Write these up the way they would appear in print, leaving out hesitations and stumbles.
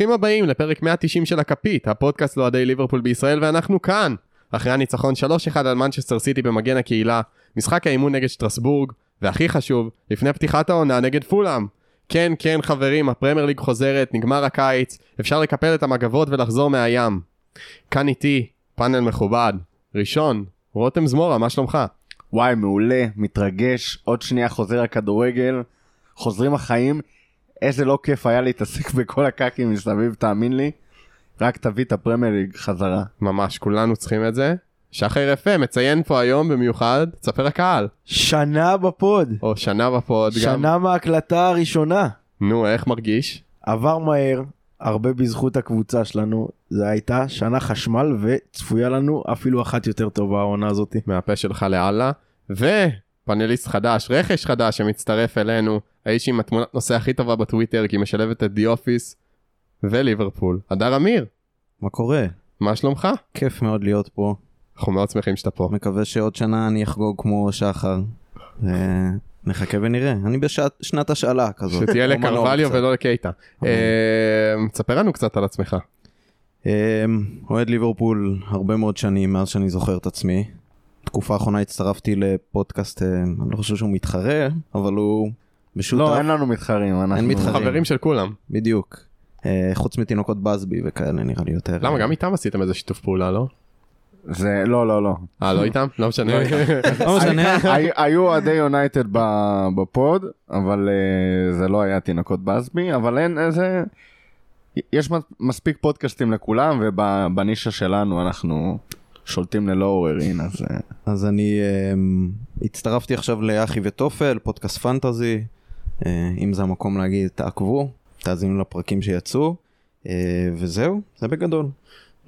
ברוכים הבאים לפרק 190 של הכפית, הפודקאסט לאוהדי ליברפול בישראל, ואנחנו כאן, אחרי הניצחון 3-1 על מנצ'סטר סיטי במגן הקהילה, משחק האימון נגד שטרסבורג, והכי חשוב, לפני פתיחת העונה נגד פולהאם. כן, כן חברים, הפרמייר ליג חוזרת, נגמר הקיץ, אפשר לקפל את המגבות ולחזור מהים. כאן איתי, פאנל מכובד. ראשון, רותם זמורה, מה שלומך? וואי, מעולה, מתרגש, עוד שנייה חוזר הכדורגל, חוזרים החיים, איזה לא כיף היה להתעסק בכל הקקים מסביב, תאמין לי, רק תביא את הפרמייר ליג חזרה. ממש, כולנו צריכים את זה. שחר יפה, מציין פה היום במיוחד, תספר הקהל. שנה בפוד. או שנה בפוד. שנה גם... מההקלטה הראשונה. נו, איך מרגיש? עבר מהר, הרבה בזכות הקבוצה שלנו, זה הייתה שנה חשמל וצפויה לנו אפילו אחת יותר טובה העונה הזאת. מהפה שלך לאללה, ופאנליסט חדש, רכש חדש שמצטרף אלינו, האיש עם התמונת נושא הכי טובה בטוויטר, כי משלבת את די אופיס וליברפול. הדר עמיר. מה קורה? מה שלומך? כיף מאוד להיות פה. אנחנו מאוד שמחים שאתה פה. מקווה שעוד שנה אני אחגוג כמו שחר. נחכה ונראה. אני בשנת השאלה כזאת. שתהיה לקרווליו ולא לקייטה. תספר לנו קצת על עצמך. אוהד ליברפול הרבה מאוד שנים, מאז שאני זוכר את עצמי. תקופה האחרונה הצטרפתי לפודקאסט, אני לא חושב שהוא מתחרה, אבל הוא בשותף. לא, אין לנו מתחרים. אין מתחרים. חברים של כולם. בדיוק. חוץ מתינוקות בזבי וכאלה נראה לי יותר. למה? גם איתם עשיתם איזה שיתוף פעולה, לא? זה לא לא לא לא איתם לא משנה לא משנה היו עדי יונייטד בפוד אבל זה לא היה תינוקות בסבי אבל אין איזה יש מספיק פודקאסטים לכולם ובנישה שלנו אנחנו שולטים ללא עוררין אז אני הצטרפתי עכשיו לאחי וטופל פודקאסט פנטזי אם זה המקום להגיד תעקבו תאזינו לפרקים שיצאו וזהו זה בגדול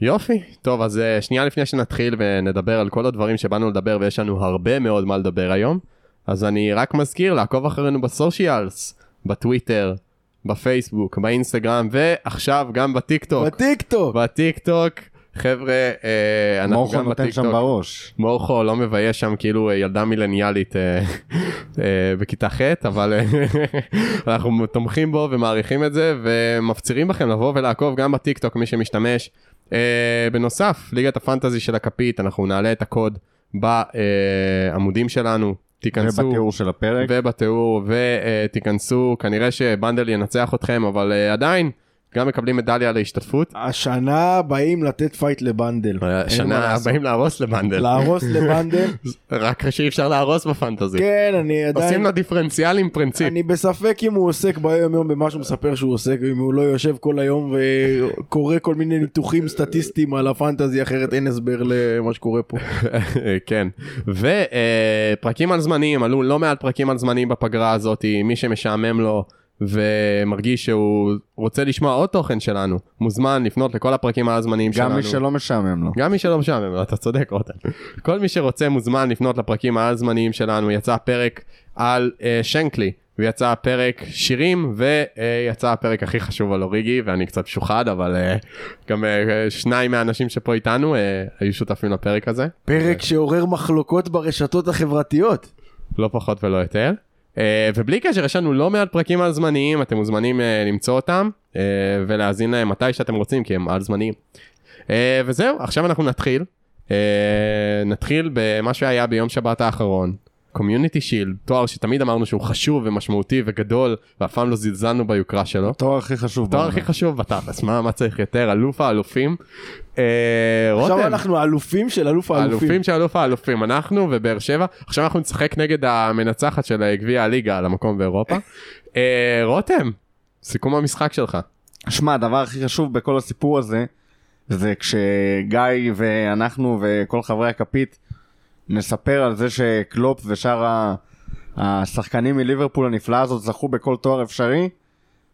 יופי, טוב אז שנייה לפני שנתחיל ונדבר על כל הדברים שבאנו לדבר ויש לנו הרבה מאוד מה לדבר היום אז אני רק מזכיר לעקוב אחרינו בסושיאלס, בטוויטר, בפייסבוק, באינסטגרם ועכשיו גם בטיקטוק בטיקטוק, חבר'ה אנחנו גם בטיקטוק מורכו נותן שם בראש מורכו לא מבייש שם כאילו ילדה מילניאלית בכיתה ח' אבל אנחנו תומכים בו ומעריכים את זה ומפצירים בכם לבוא ולעקוב גם בטיקטוק מי שמשתמש בנוסף, ליגת הפנטזי של הכפית, אנחנו נעלה את הקוד בעמודים שלנו, תיכנסו, ובתיאור של הפרק, ובתיאור, ותיכנסו, כנראה שבנדל ינצח אתכם, אבל עדיין, גם מקבלים מדליה להשתתפות. השנה באים לתת פייט לבנדל. השנה באים להרוס לבנדל. להרוס לבנדל. רק שאי אפשר להרוס בפנטזי. כן, אני עדיין... עושים לה דיפרנציאלים פרינציפ. אני בספק אם הוא עוסק ביום יום במה שהוא מספר שהוא עוסק, אם הוא לא יושב כל היום וקורא כל מיני ניתוחים סטטיסטיים על הפנטזי, אחרת אין הסבר למה שקורה פה. כן. ופרקים על זמנים, עלו לא מעט פרקים על זמנים בפגרה הזאת, מי שמשעמם לו... ומרגיש שהוא רוצה לשמוע עוד תוכן שלנו, מוזמן לפנות לכל הפרקים הזמניים שלנו. גם מי שלא משעמם לו. גם מי שלא משעמם לו, אתה צודק רותם. כל מי שרוצה מוזמן לפנות לפרקים הזמניים שלנו, יצא פרק על שנקלי, ויצא פרק שירים, ויצא הפרק הכי חשוב על אוריגי, ואני קצת שוחד, אבל גם שניים מהאנשים שפה איתנו היו שותפים לפרק הזה. פרק שעורר מחלוקות ברשתות החברתיות. לא פחות ולא יותר. ובלי קשר יש לנו לא מעט פרקים על זמניים אתם מוזמנים למצוא אותם ולהזין להם מתי שאתם רוצים כי הם על זמניים וזהו עכשיו אנחנו נתחיל במה שהיה ביום שבת האחרון קומיוניטי שילד תואר שתמיד אמרנו שהוא חשוב ומשמעותי וגדול והפעם לא זלזלנו ביוקרה שלו התואר הכי חשוב התואר הכי חשוב בתכלס מה צריך יותר אלוף האלופים רותם עכשיו אנחנו האלופים של אלוף האלופים אלופים של אלוף האלופים אנחנו ובאר שבע עכשיו אנחנו נשחק נגד המנצחת של גביע הליגה על המקום באירופה רותם סיכום המשחק שלך שמע הדבר הכי חשוב בכל הסיפור הזה זה כשגיא ואנחנו וכל חברי הכפית נספר על זה שקלופ ושאר השחקנים מליברפול הנפלאה הזאת זכו בכל תואר אפשרי,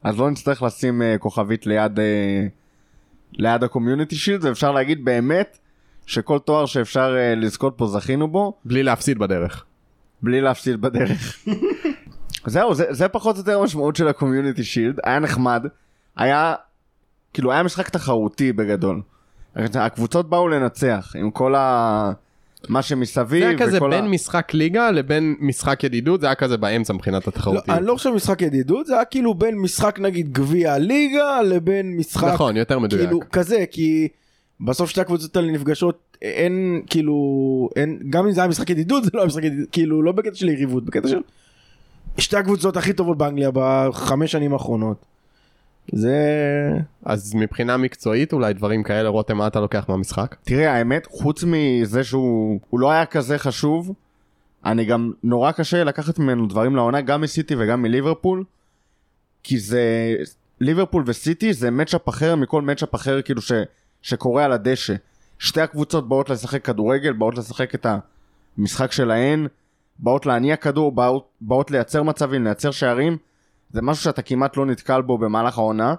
אז לא נצטרך לשים כוכבית ליד הקומיוניטי שילד, ואפשר להגיד באמת שכל תואר שאפשר לזכות פה זכינו בו. בלי להפסיד בדרך. בלי להפסיד בדרך. זהו, זה פחות או יותר המשמעות של הקומיוניטי שילד, היה נחמד, היה משחק תחרותי בגדול. הקבוצות באו לנצח עם כל מה שמסביב. זה היה כזה בין משחק ליגה לבין משחק ידידות, זה היה כזה באמצע מבחינת התחרותיות. אני לא חושב משחק ידידות, זה היה כאילו בין משחק נגיד גביע ליגה לבין משחק... נכון, יותר מדויק. כזה, כי בסוף שתי הקבוצות האלה נפגשות, אין כאילו, גם אם זה היה משחק ידידות, זה לא היה משחק ידידות, כאילו לא בקטע של יריבות, בקטע של... שתי הקבוצות הכי טובות באנגליה בחמש שנים האחרונות. זה... אז מבחינה מקצועית אולי דברים כאלה, רותם, מה אתה לוקח מהמשחק? תראה, האמת, חוץ מזה שהוא לא היה כזה חשוב, אני גם נורא קשה לקחת ממנו דברים לעונה, גם מסיטי וגם מליברפול, כי זה... ליברפול וסיטי זה מצ'אפ אחר מכל מצ'אפ אחר כאילו שקורה על הדשא. שתי הקבוצות באות לשחק כדורגל, באות לשחק את המשחק שלהן, באות להניע כדור, באות לייצר מצבים, לייצר שערים, זה משהו שאתה כמעט לא נתקל בו במהלך העונה.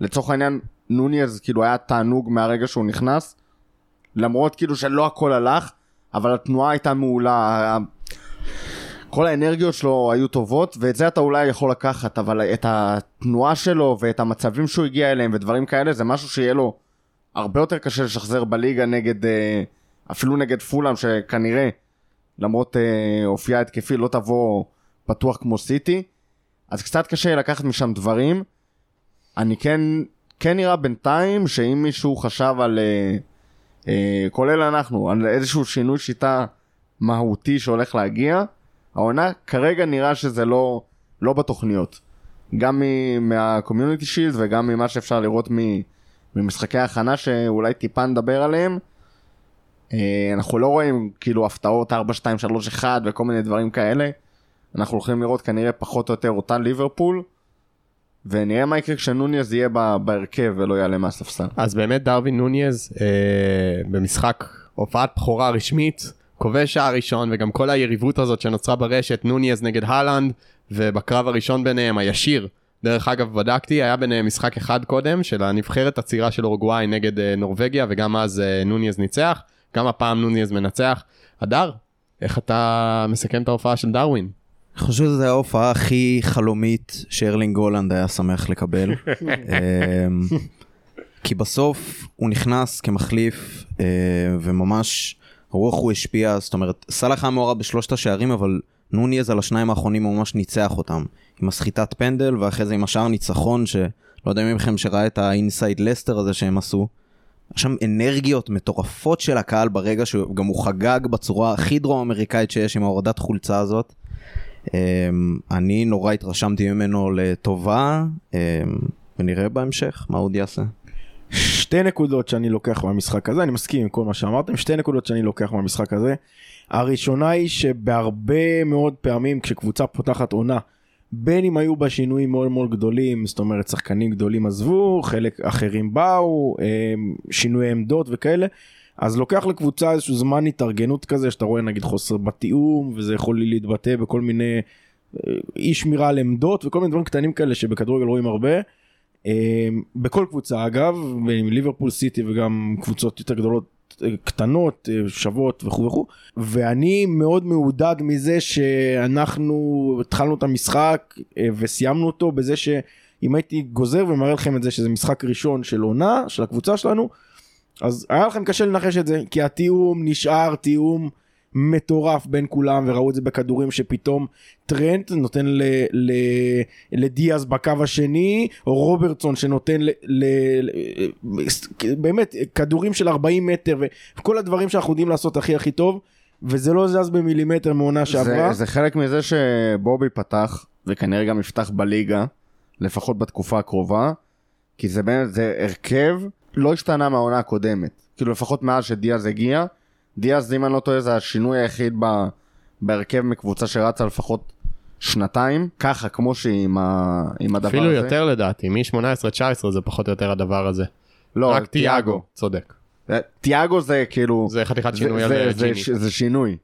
לצורך העניין, נוניאז כאילו היה תענוג מהרגע שהוא נכנס, למרות כאילו שלא הכל הלך, אבל התנועה הייתה מעולה, כל האנרגיות שלו היו טובות, ואת זה אתה אולי יכול לקחת, אבל את התנועה שלו ואת המצבים שהוא הגיע אליהם ודברים כאלה, זה משהו שיהיה לו הרבה יותר קשה לשחזר בליגה נגד, אפילו נגד פולהאם, שכנראה, למרות אופייה התקפי, לא תבוא פתוח כמו סיטי, אז קצת קשה לקחת משם דברים. אני כן נראה בינתיים שאם מישהו חשב על, כולל אנחנו, על איזשהו שינוי שיטה מהותי שהולך להגיע, העונה כרגע נראה שזה לא בתוכניות. גם מה-community shield וגם ממה שאפשר לראות ממשחקי ההכנה שאולי טיפה נדבר עליהם. אנחנו לא רואים כאילו הפתעות 4, 2, 3, 1 וכל מיני דברים כאלה. אנחנו הולכים לראות כנראה פחות או יותר אותה ליברפול, ונראה מה יקרה כשנוניאז יהיה בהרכב ולא יעלה מהספסל. אז באמת דרווין נוניאז במשחק הופעת בחורה רשמית, כובש שער ראשון, וגם כל היריבות הזאת שנוצרה ברשת, נוניאז נגד הלנד, ובקרב הראשון ביניהם הישיר, דרך אגב בדקתי, היה ביניהם משחק אחד קודם, של הנבחרת הצעירה של אורוגוואי נגד נורווגיה, וגם אז נוניאז ניצח, גם הפעם נוניאז מנצח. הדר, איך אתה מסכם את ההופעה של דרווין? אני חושב שזו ההופעה הכי חלומית שארלינג הולנד היה שמח לקבל. כי בסוף הוא נכנס כמחליף, וממש הרוח הוא השפיע, זאת אומרת, סלאח היה מעורב בשלושת השערים, אבל נוניאז על השניים האחרונים הוא ממש ניצח אותם, עם הסחיטת פנדל, ואחרי זה עם השער ניצחון, שלא יודע ממכם שראה את האינסייד לסטר הזה שהם עשו, שם אנרגיות מטורפות של הקהל ברגע שגם הוא חגג בצורה הכי דרום-אמריקאית שיש עם ההורדת חולצה הזאת. אני נורא התרשמתי ממנו לטובה, ונראה בהמשך מה עוד יעשה. שתי נקודות שאני לוקח מהמשחק הזה, אני מסכים עם כל מה שאמרתם, שתי נקודות שאני לוקח מהמשחק הזה. הראשונה היא שבהרבה מאוד פעמים כשקבוצה פותחת עונה, בין אם היו בה שינויים מאוד מאוד גדולים, זאת אומרת שחקנים גדולים עזבו, חלק אחרים באו, שינוי עמדות וכאלה, אז לוקח לקבוצה איזשהו זמן התארגנות כזה, שאתה רואה נגיד חוסר בתיאום, וזה יכול להתבטא בכל מיני אי שמירה על עמדות, וכל מיני דברים קטנים כאלה שבכדורגל רואים הרבה, בכל קבוצה אגב, ליברפול סיטי וגם קבוצות יותר גדולות, קטנות, שוות וכו' וכו'. ואני מאוד מעודד מזה שאנחנו התחלנו את המשחק וסיימנו אותו בזה שאם הייתי גוזר ומראה לכם את זה שזה משחק ראשון של עונה, של הקבוצה שלנו, אז היה לכם קשה לנחש את זה, כי התיאום נשאר תיאום מטורף בין כולם, וראו את זה בכדורים שפתאום טרנט נותן לדיאז בקו השני, או רוברטסון שנותן באמת כדורים של 40 מטר, וכל הדברים שאנחנו יודעים לעשות הכי הכי טוב, וזה לא זז במילימטר מעונה שעברה. זה חלק מזה שבובי פתח, וכנראה גם יפתח בליגה, לפחות בתקופה הקרובה, כי זה באמת, זה הרכב לא השתנה מהעונה הקודמת, כאילו לפחות מאז שדיאז הגיע, דיאז, אם אני לא טועה, זה השינוי היחיד בהרכב מקבוצה שרצה לפחות שנתיים, ככה, כמו שהיא עם הדבר הזה. אפילו יותר לדעתי, מ-18-19 זה פחות או יותר הדבר הזה. לא, רק טיאגו, צודק. טיאגו זה כאילו... זה חתיכת שינוי על ג'יני. זה שינוי,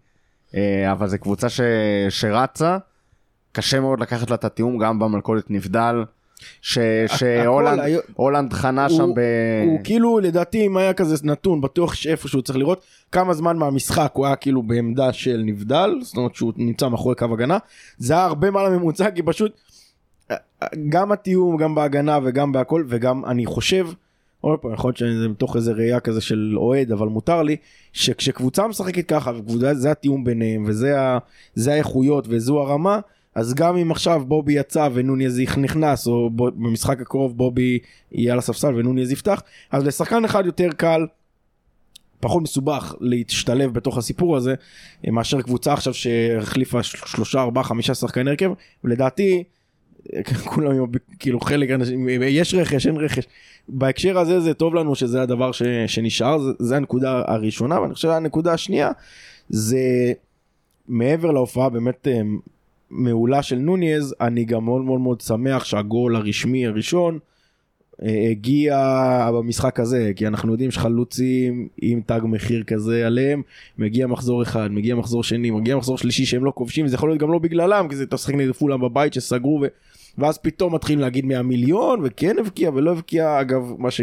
אבל זה קבוצה שרצה, קשה מאוד לקחת לה את התיאום, גם במלכודת נבדל, שהולנד חנה שם הוא כאילו לדעתי אם היה כזה נתון בטוח שאיפשהו צריך לראות כמה זמן מהמשחק הוא היה כאילו בעמדה של נבדל, זאת אומרת שהוא נמצא מאחורי קו הגנה, זה היה הרבה מעל הממוצע, כי פשוט גם התיאום גם בהגנה וגם בהכל, וגם אני חושב עוד פעם, יכול להיות שזה מתוך איזה ראייה כזה של אוהד, אבל מותר לי, שכשקבוצה משחקת ככה, וזה התיאום ביניהם, וזה האיכויות, וזו הרמה, אז גם אם עכשיו בובי יצא ונוני יזיך נכנס, או במשחק הקרוב בובי יהיה על הספסל ונוני יזיך יפתח, אז לשחקן אחד יותר קל, פחות מסובך להשתלב בתוך הסיפור הזה, מאשר קבוצה עכשיו שהחליפה 3, 4, 5 שחקן הרכב, ולדעתי, כולם כאילו חלק, יש רכש, אין רכש, בהקשר הזה זה טוב לנו שזה הדבר שנשאר, זה הנקודה הראשונה, ואני חושב שהנקודה השנייה, זה מעבר להופעה באמת מעולה של נוניז, אני גם מאוד מאוד מאוד שמח שהגול הרשמי הראשון, הגיע במשחק הזה, כי אנחנו יודעים שחלוצים עם תג מחיר כזה עליהם, מגיע מחזור אחד, מגיע מחזור שני, מגיע מחזור שלישי שהם לא כובשים, זה יכול להיות גם לא בגללם, כי זה תשחק נגד פולהאם בבית שסגרו, ואז פתאום מתחילים להגיד 100 מיליון, וכן הבקיע ולא הבקיע, אגב, מה ש...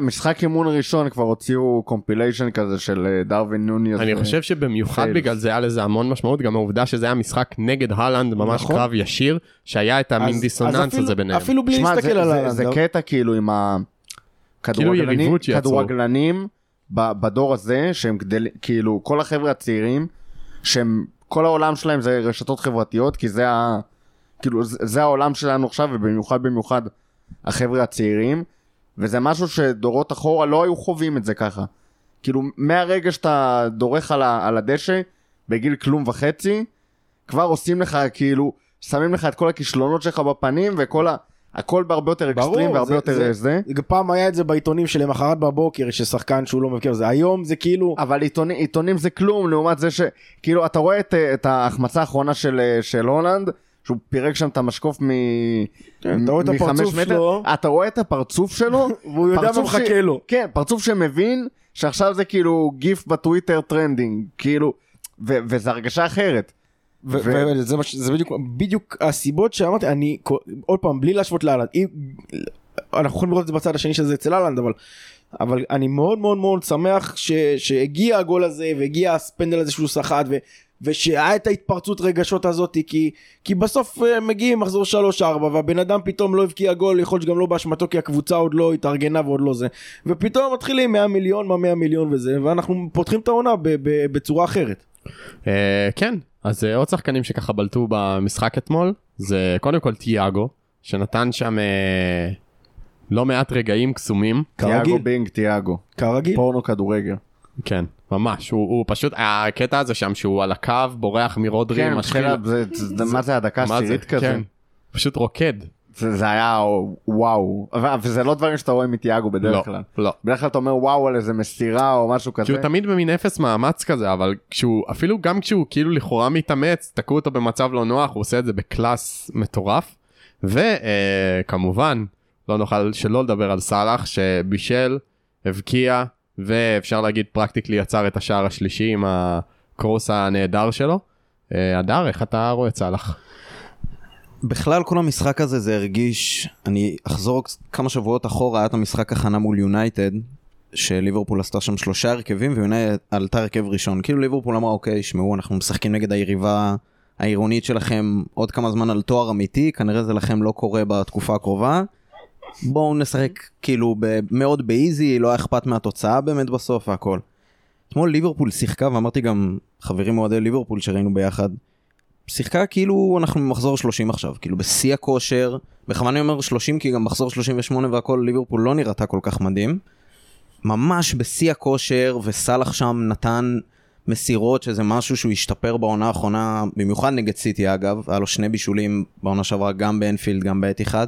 משחק אימון ראשון כבר הוציאו קומפיליישן כזה של דרווין נוניז. אני חושב שבמיוחד בגלל זה היה לזה המון משמעות, גם העובדה שזה היה משחק נגד הלנד, ממש קרב ישיר, שהיה את המין דיסוננס הזה ביניהם. אפילו בלי להסתכל על הלנד. זה קטע כאילו עם הכדורגלנים בדור הזה, שהם כאילו כל החבר'ה הצעירים, שהם כל העולם שלהם זה רשתות חברתיות, כי זה ה... כאילו זה העולם שלנו עכשיו, ובמיוחד החבר'ה הצעירים, וזה משהו שדורות אחורה לא היו חווים את זה ככה. כאילו מהרגע שאתה דורך על הדשא, בגיל כלום וחצי, כבר עושים לך כאילו, שמים לך את כל הכישלונות שלך בפנים, וכל הכל בהרבה יותר אקסטרים, והרבה יותר זה. פעם היה את זה בעיתונים שלמחרת בבוקר, ששחקן שהוא לא מבקר, זה היום זה כאילו... אבל עיתונים זה כלום, לעומת זה שכאילו אתה רואה את ההחמצה האחרונה של הולנד, שהוא פירק שם את המשקוף מ-5 מטר, אתה רואה את הפרצוף שלו, והוא יודע מה מחכה לו. כן, פרצוף שמבין שעכשיו זה כאילו גיף בטוויטר טרנדינג, כאילו, וזו הרגשה אחרת. וזה בדיוק הסיבות שאמרתי, אני עוד פעם, בלי להשוות להלנד, אנחנו יכולים לראות את זה בצד השני שזה אצל הלנד, אבל אני מאוד מאוד מאוד שמח שהגיע הגול הזה, והגיע הספנדל הזה שהוא שחט, ושהיה את ההתפרצות רגשות הזאת, כי בסוף מגיעים מחזור 3-4, והבן אדם פתאום לא הבקיע גול, יכול שגם לא באשמתו, כי הקבוצה עוד לא התארגנה ועוד לא זה, ופתאום מתחילים 100 מיליון, מה 100 מיליון וזה, ואנחנו פותחים את העונה בצורה אחרת. כן, אז עוד שחקנים שככה בלטו במשחק אתמול, זה קודם כל תיאגו, שנתן שם לא מעט רגעים קסומים. תיאגו בינג, תיאגו. כרגיל? פורנו כדורגל. כן. ממש, הוא פשוט, הקטע הזה שם שהוא על הקו, בורח מרודרי, כן, משחיל. מה זה הדקה סירית כזה? כן, פשוט רוקד. זה היה וואו, וזה לא דברים שאתה רואה מתיאגו בדרך כלל. לא, לא. בדרך כלל אתה אומר וואו על איזה מסירה או משהו כזה. כי הוא תמיד במין אפס מאמץ כזה, אבל אפילו גם כשהוא כאילו לכאורה מתאמץ, תקעו אותו במצב לא נוח, הוא עושה את זה בקלאס מטורף, וכמובן, לא נוכל שלא לדבר על סלח, שבישל, הבקיע, ואפשר להגיד פרקטיקלי יצר את השער השלישי עם הקרוס הנהדר שלו. הדר, איך אתה רואה את סלח? בכלל כל המשחק הזה זה הרגיש, אני אחזור כמה שבועות אחורה, היה את המשחק הכנה מול יונייטד, שליברפול עשתה שם 3 הרכבים, ויונייטד עלתה הרכב ראשון. כאילו ליברפול אמרה, אוקיי, שמעו, אנחנו משחקים נגד היריבה העירונית שלכם עוד כמה זמן על תואר אמיתי, כנראה זה לכם לא קורה בתקופה הקרובה. בואו נשחק כאילו מאוד באיזי, לא אכפת מהתוצאה באמת בסוף והכל. אתמול ליברפול שיחקה, ואמרתי גם חברים מועדי ליברפול שראינו ביחד, שיחקה כאילו אנחנו במחזור 30 עכשיו, כאילו בשיא הכושר, בכוונה אני אומר 30 כי גם מחזור 38 והכל ליברפול לא נראתה כל כך מדהים, ממש בשיא הכושר, וסלח שם נתן מסירות שזה משהו שהוא השתפר בעונה האחרונה, במיוחד נגד סיטי אגב, היה לו 2 בישולים בעונה שעברה גם באנפילד גם באתיחד,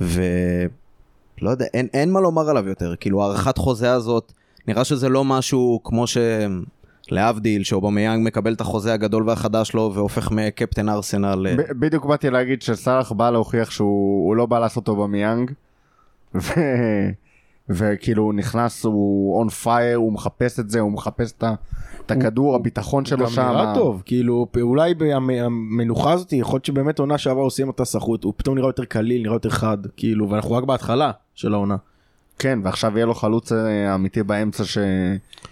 ולא יודע, אין מה לומר עליו יותר, כאילו הערכת חוזה הזאת, נראה שזה לא משהו כמו שלאבדיל, שאובמיאנג מקבל את החוזה הגדול והחדש לו, והופך מקפטן ארסנל. בדיוק באתי להגיד שסלח בא להוכיח שהוא לא בא לעשות אובמיאנג, וכאילו הוא נכנס, הוא on fire, הוא מחפש את זה, הוא מחפש את הכדור, הביטחון שלו שם. הוא נראה טוב, כאילו אולי במנוחה הזאת, יכול להיות שבאמת עונה שעבר עושים אותה סחות, הוא פתאום נראה יותר קליל, נראה יותר חד, כאילו, ואנחנו רק בהתחלה של העונה. כן, ועכשיו יהיה לו חלוץ אמיתי באמצע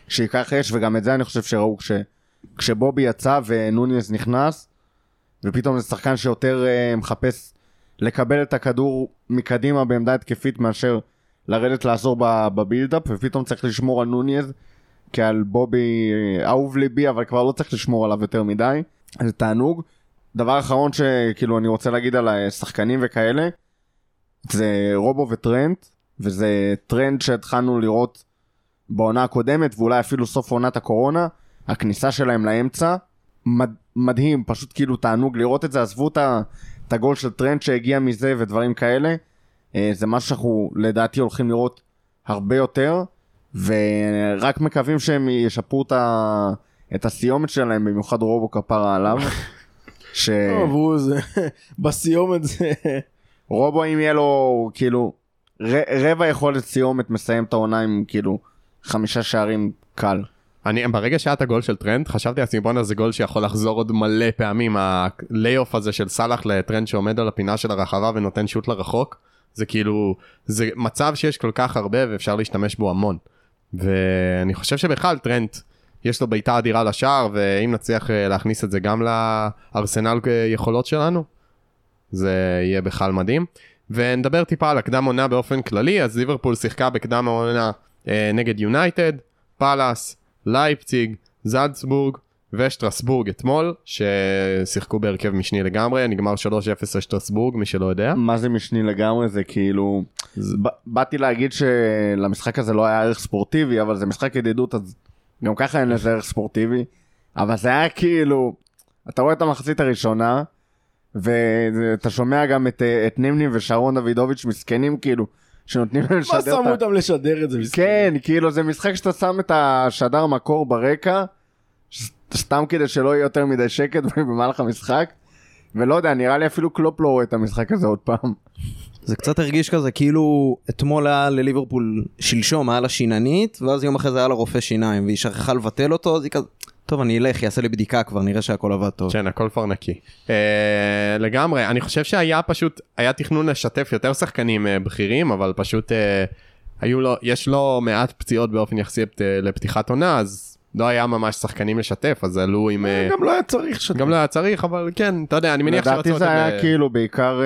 שיקח אש, וגם את זה אני חושב שראו, כשבובי יצא ונוניס נכנס, ופתאום זה שחקן שיותר מחפש לקבל את הכדור מקדימה בעמדה התקפית מאשר לרדת לעזור בבילדאפ, ופתאום צריך לשמור על נוניז, כי על בובי אהוב ליבי, אבל כבר לא צריך לשמור עליו יותר מדי. זה תענוג. דבר אחרון שכאילו אני רוצה להגיד על השחקנים וכאלה, זה רובו וטרנט, וזה טרנד שהתחלנו לראות בעונה הקודמת, ואולי אפילו סוף עונת הקורונה, הכניסה שלהם לאמצע, מדהים, פשוט כאילו תענוג לראות את זה, עזבו את הגול של טרנד שהגיע מזה ודברים כאלה, זה משהו שאנחנו לדעתי הולכים לראות הרבה יותר, ורק מקווים שהם ישפרו את הסיומת שלהם, במיוחד רובו כפרה עליו, עברו זה, בסיומת זה... רובו אם יהיה לו כאילו רבע יכולת סיומת מסיים את העונה עם כאילו 5 שערים קל. אני ברגע שהיה את הגול של טרנד חשבתי הסימפון הזה גול שיכול לחזור עוד מלא פעמים, הלייאוף הזה של סלח לטרנד שעומד על הפינה של הרחבה ונותן שוט לרחוק, זה כאילו זה מצב שיש כל כך הרבה ואפשר להשתמש בו המון, ואני חושב שבכלל טרנד יש לו ביתה אדירה לשער, ואם נצליח להכניס את זה גם לארסנל יכולות שלנו זה יהיה בכלל מדהים. ונדבר טיפה על הקדם עונה באופן כללי, אז ליברפול שיחקה בקדם העונה נגד יונייטד, פלאס, לייפציג, זלצבורג ושטרסבורג אתמול, ששיחקו בהרכב משני לגמרי, נגמר 3-0 לשטרסבורג, מי שלא יודע. מה זה משני לגמרי? זה כאילו... באתי להגיד שלמשחק הזה לא היה ערך ספורטיבי, אבל זה משחק ידידות, אז גם ככה אין לזה ערך ספורטיבי, אבל זה היה כאילו... אתה רואה את המחצית הראשונה... ואתה שומע גם את נימני ושרון דוידוביץ' מסכנים כאילו שנותנים להם לשדר את זה. מה שמו אותם לשדר את זה? כן, כאילו זה משחק שאתה שם את השדר מקור ברקע, סתם כדי שלא יהיה יותר מדי שקט במהלך המשחק, ולא יודע, נראה לי אפילו קלופ לא רואה את המשחק הזה עוד פעם. זה קצת הרגיש כזה, כאילו אתמול היה לליברפול שלשום, היה לה שיננית, ואז יום אחרי זה היה לה רופא שיניים, והיא שכחה לבטל אותו, אז היא כזה... טוב, אני אלך, יעשה לי בדיקה כבר, נראה שהכל עבד טוב. כן, הכל כבר נקי. לגמרי, אני חושב שהיה פשוט, היה תכנון לשתף יותר שחקנים בכירים, אבל פשוט יש לו מעט פציעות באופן יחסי לפתיחת עונה, אז לא היה ממש שחקנים לשתף, אז עלו עם... גם לא היה צריך שתף. גם לא היה צריך, אבל כן, אתה יודע, אני מניח שרצות... לדעתי זה היה כאילו בעיקר...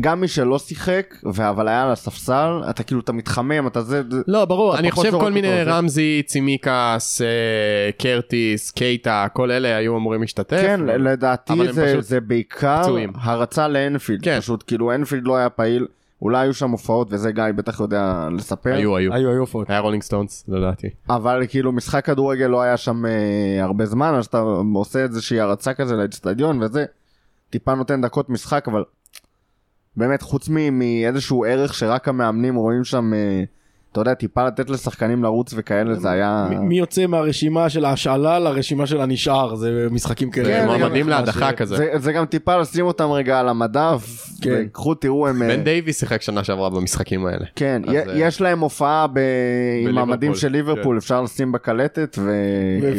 גם מי שלא שיחק, אבל היה על הספסל, אתה כאילו, אתה מתחמם, אתה זה... לא, ברור, אני חושב כל מיני רמזי, צימיקס, קרטיס, קייטה, כל אלה היו אמורים להשתתף. כן, לדעתי זה בעיקר הרצה לאנפילד, פשוט כאילו אנפילד לא היה פעיל, אולי היו שם הופעות, וזה גיא בטח יודע לספר. היו הופעות. היה רולינג סטונס, לדעתי. אבל כאילו משחק כדורגל לא היה שם הרבה זמן, אז אתה עושה איזושהי הרצה כזה לאצטדיון, וזה טיפה נותן דקות משחק, אבל באמת, חוץ מאיזשהו ערך שרק המאמנים רואים שם, אתה יודע, טיפה לתת לשחקנים לרוץ וכאלה, זה היה... מי יוצא מהרשימה של ההשאלה לרשימה של הנשאר, זה משחקים כאלה. מועמדים להדחה כזה. זה גם טיפה לשים אותם רגע על המדף, וקחו, תראו, הם... בן דייביס שיחק שנה שעברה במשחקים האלה. כן, יש להם הופעה עם המדים של ליברפול, אפשר לשים בקלטת ו...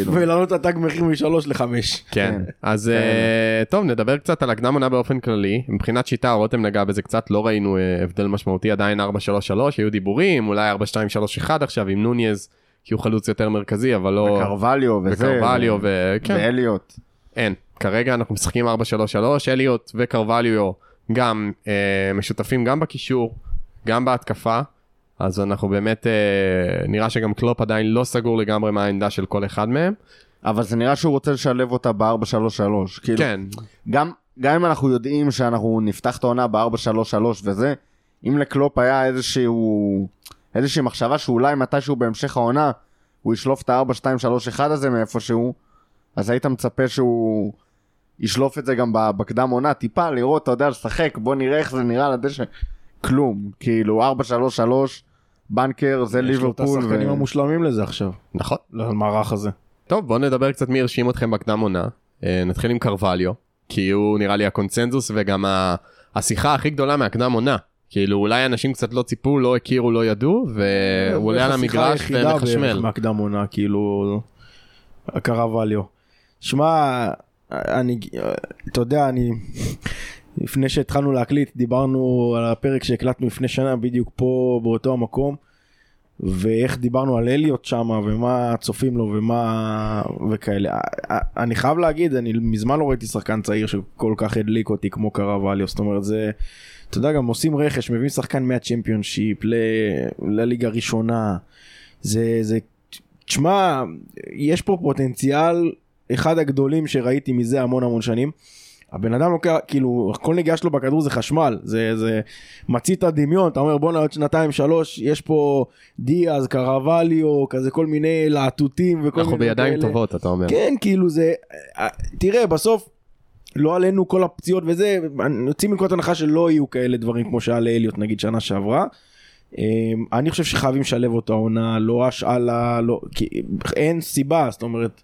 ולנות התג מחיר מ3 ל5. כן, אז טוב, נדבר קצת על הקדם עונה באופן כללי. מבחינת שיטה, רותם נגע בזה קצת, לא ראינו הבדל משמעותי, עדיין 4-3-3, היו דיבורים, אולי 4-2-3-1 עכשיו עם נוניז, כי הוא חלוץ יותר מרכזי, אבל לא... וקרווליו ואליוט. אין, כרגע אנחנו משחקים 4-3-3, אליוט וקרווליו גם משותפים גם בקישור, גם בהתקפה, אז אנחנו באמת, נראה שגם קלופ עדיין לא סגור לגמרי מהעמדה של כל אחד מהם. אבל זה נראה שהוא רוצה לשלב אותה ב-4-3-3. כאילו, כן. גם אם אנחנו יודעים שאנחנו נפתח את העונה ב-4-3-3 וזה, אם לקלופ היה איזושהי מחשבה שאולי מתישהו בהמשך העונה הוא ישלוף את ה-4-2-3-1 הזה מאיפשהו, אז היית מצפה שהוא ישלוף את זה גם בקדם עונה, טיפה לראות, אתה יודע, לשחק, בוא נראה איך זה נראה לדשא, כלום, כאילו 4-3-3, בנקר, זה ליברפול. יש לו את השחקנים המושלמים לזה עכשיו. נכון. למערך הזה. טוב, בואו נדבר קצת מי הרשים אתכם בקדם עונה, נתחיל עם קרווליו, כי הוא נראה לי הקונצנזוס וגם השיחה הכי גדולה מהקדם עונה. כאילו אולי אנשים קצת לא ציפו, לא הכירו, לא ידעו, והוא עולה על המגרש ומחשמל. מהקדם עונה, כאילו, קרווליו. שמע, אתה יודע, לפני שהתחלנו להקליט, דיברנו על הפרק שהקלטנו לפני שנה, בדיוק פה, באותו המקום, ואיך דיברנו על אליוט שם, ומה צופים לו, ומה, וכאלה. אני חייב להגיד, אני מזמן לא ראיתי שחקן צעיר שכל כך הדליק אותי כמו קרווליו, זאת אומרת, זה... אתה יודע, גם עושים רכש, מביאים שחקן מהצ'מפיונשיפ לליגה ראשונה, זה תשמע, יש פה פוטנציאל אחד הגדולים שראיתי מזה המון המון שנים. הבן אדם לוקח, כאילו, כל נגיעה שלו בכדור זה חשמל, זה מצית הדמיון, אתה אומר בוא נעוד שנתיים, שלוש, יש פה דיאז, קרווליו, כזה כל מיני לעטותים וכל מיני... אנחנו בידיים טובות, אתה אומר. כן, כאילו זה, תראה, בסוף, לא עלינו כל הפציעות וזה, יוצאים מנקודת הנחה שלא יהיו כאלה דברים כמו שהיה לאליות, נגיד שנה שעברה, אני חושב שחייבים לשלב אותה עונה, לא השאלה, לא, כי אין סיבה, זאת אומרת,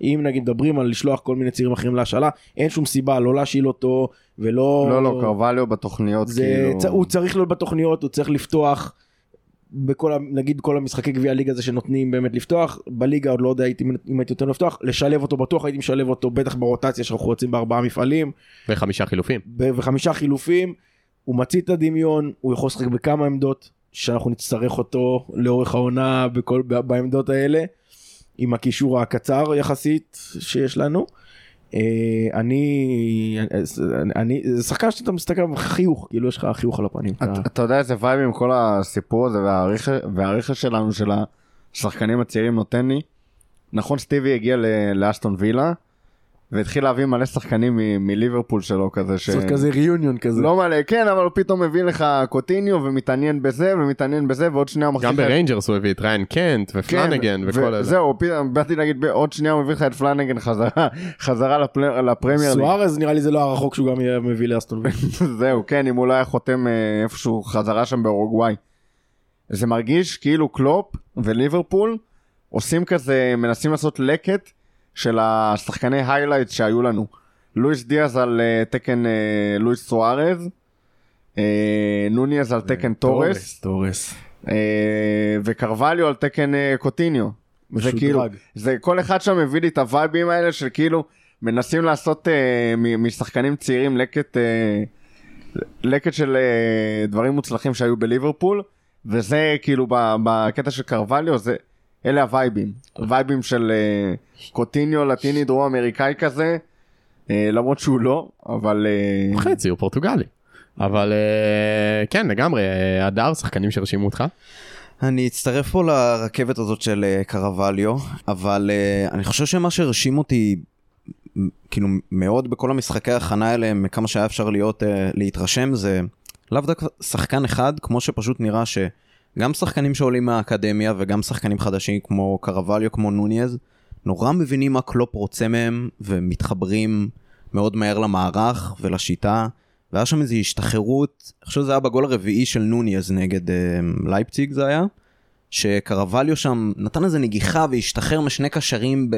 אם נגיד מדברים על לשלוח כל מיני צירים אחרים להשאלה, אין שום סיבה, לא להשאיל אותו, ולא... לא, קרווליו בתוכניות, כאילו... הוא צריך להיות בתוכניות, הוא צריך לפתוח, נגיד כל המשחקי גביע הליגה הזה שנותנים באמת לפתוח, בליגה עוד לא יודע אם הייתי יותר לפתוח, לשלב אותו בטוח, הייתי משלב אותו בטח ברוטציה, שאנחנו רוצים בארבעה מפעלים. ו5 חילופים. הוא מציא את הדמיון, הוא יכול לשחק בכמה עמדות, שאנחנו נצטרך אותו לאורך העונה בעמדות האלה, עם הקישור הקצר יחסית שיש לנו. אני שחקן שאתה מסתכל בחיוך, כאילו יש לך חיוך על הפנים. אתה יודע איזה וייב עם כל הסיפור הזה והעריכה שלנו של השחקנים הצעירים נותן לי. נכון, סטיבי הגיע לאשטון וילה והתחיל להביא מלא שחקנים מליברפול שלו כזה. זאת כזה ריוניון כזה. לא מלא, כן, אבל הוא פתאום הביא לך קוטיניו ומתעניין בזה ומתעניין בזה ועוד שנייה הוא מחזיק... גם בריינג'רס הוא הביא את ריין קנט ופלנגן וכל הזה. זהו, באתי להגיד, עוד שנייה הוא הביא לך את פלנגן חזרה לפרמייר. סוארז נראה לי זה לא הרחוק שהוא גם מביא לאסטון וילה. זהו, כן, אם הוא לא היה חותם איפשהו חזרה שם באורוגוואי. זה מרגיש כאילו קלופ וליברפול עושים כזה, מנסים לעשות לקט של השחקני היילייט שהיו לנו. לואיס דיאז על תקן לואיס סוארז, נוניאז על תקן טורס, וקרווליו על תקן קוטיניו. זה כאילו, זה כל אחד שם מביא לי את הווייבים האלה של כאילו מנסים לעשות משחקנים צעירים לקט של דברים מוצלחים שהיו בליברפול, וזה כאילו בקטע של קרווליו זה אלה הווייבים, הווייבים של קוטיניו, לטיני, דרום אמריקאי כזה, למרות שהוא לא, אבל... חצי, הוא פורטוגלי. אבל כן, לגמרי, הדר, שחקנים שרשימו אותך? אני אצטרף פה לרכבת הזאת של קרווליו, אבל אני חושב שמה שרשים אותי, כאילו מאוד בכל המשחקי ההכנה אליהם, כמה שהיה אפשר להתרשם, זה לאו דווקא שחקן אחד, כמו שפשוט נראה ש... גם שחקנים שעולים מהאקדמיה וגם שחקנים חדשים כמו קרווליו, כמו נוניאז, נורא מבינים מה קלופ רוצה מהם ומתחברים מאוד מהר למערך ולשיטה, והיה שם איזו השתחררות, אני חושב זה היה בגול הרביעי של נוניאז נגד לייפציג זה היה, שקרווליו שם נתן איזו נגיחה והשתחרר משני קשרים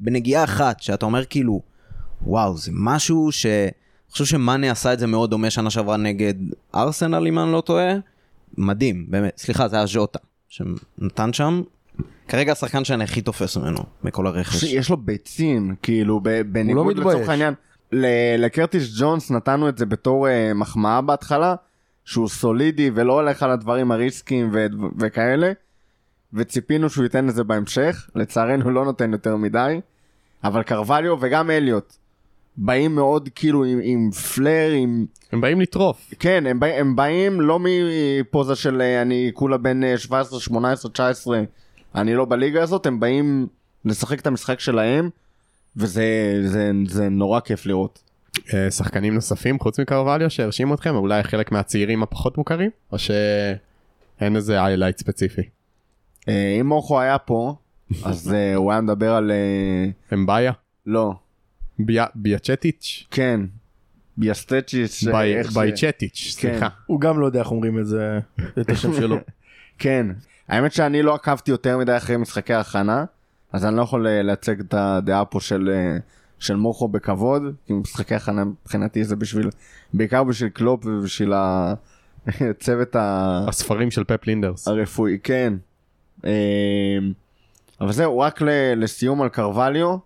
בנגיעה אחת, שאתה אומר כאילו, וואו, זה משהו ש... אני חושב שמאני עשה את זה מאוד דומה שנה שעברה נגד ארסנל, אם אני לא טועה, מדהים, באמת, סליחה, זה היה ז'וטה שנתן שם, כרגע השחקן שאני הכי תופס ממנו, מכל הרכש יש לו ביצים, כאילו בניגוד לצורך העניין, לקרטיס ג'ונס נתנו את זה בתור מחמאה בהתחלה, שהוא סולידי ולא הולך על הדברים הריסקים וכאלה, וציפינו שהוא ייתן את זה בהמשך, לצערנו לא נותן יותר מדי, אבל קרווליו וגם אליוט באים מאוד כאילו עם פלר, הם באים לטרוף. כן, הם באים לא מפוזה של אני כולה בין 17, 18, 19, אני לא בליגה הזאת, הם באים לשחק את המשחק שלהם, וזה נורא כיף לראות. שחקנים נוספים, חוץ מקרווליו, שהרשימו אתכם, אולי חלק מהצעירים הפחות מוכרים, או שאין איזה איילייט ספציפי? אם מוחו היה פה, אז הוא היה מדבר על... אמביה? לא. ביאצ'טיץ'? כן. ביאסטצ'יץ'. ביאצ'טיץ', סליחה. הוא גם לא יודע איך אומרים את זה, את השם שלו. כן. האמת שאני לא עקבתי יותר מדי אחרי משחקי ההכנה, אז אני לא יכול להצג את הדעה פה של מוחו בכבוד, כי משחקי ההכנה מבחינתי זה בשביל, בעיקר בשביל קלופ ובשביל הצוות הספרים של פפ לינדרס. הרפואי, כן. אבל זהו, רק לסיום על קרווליו,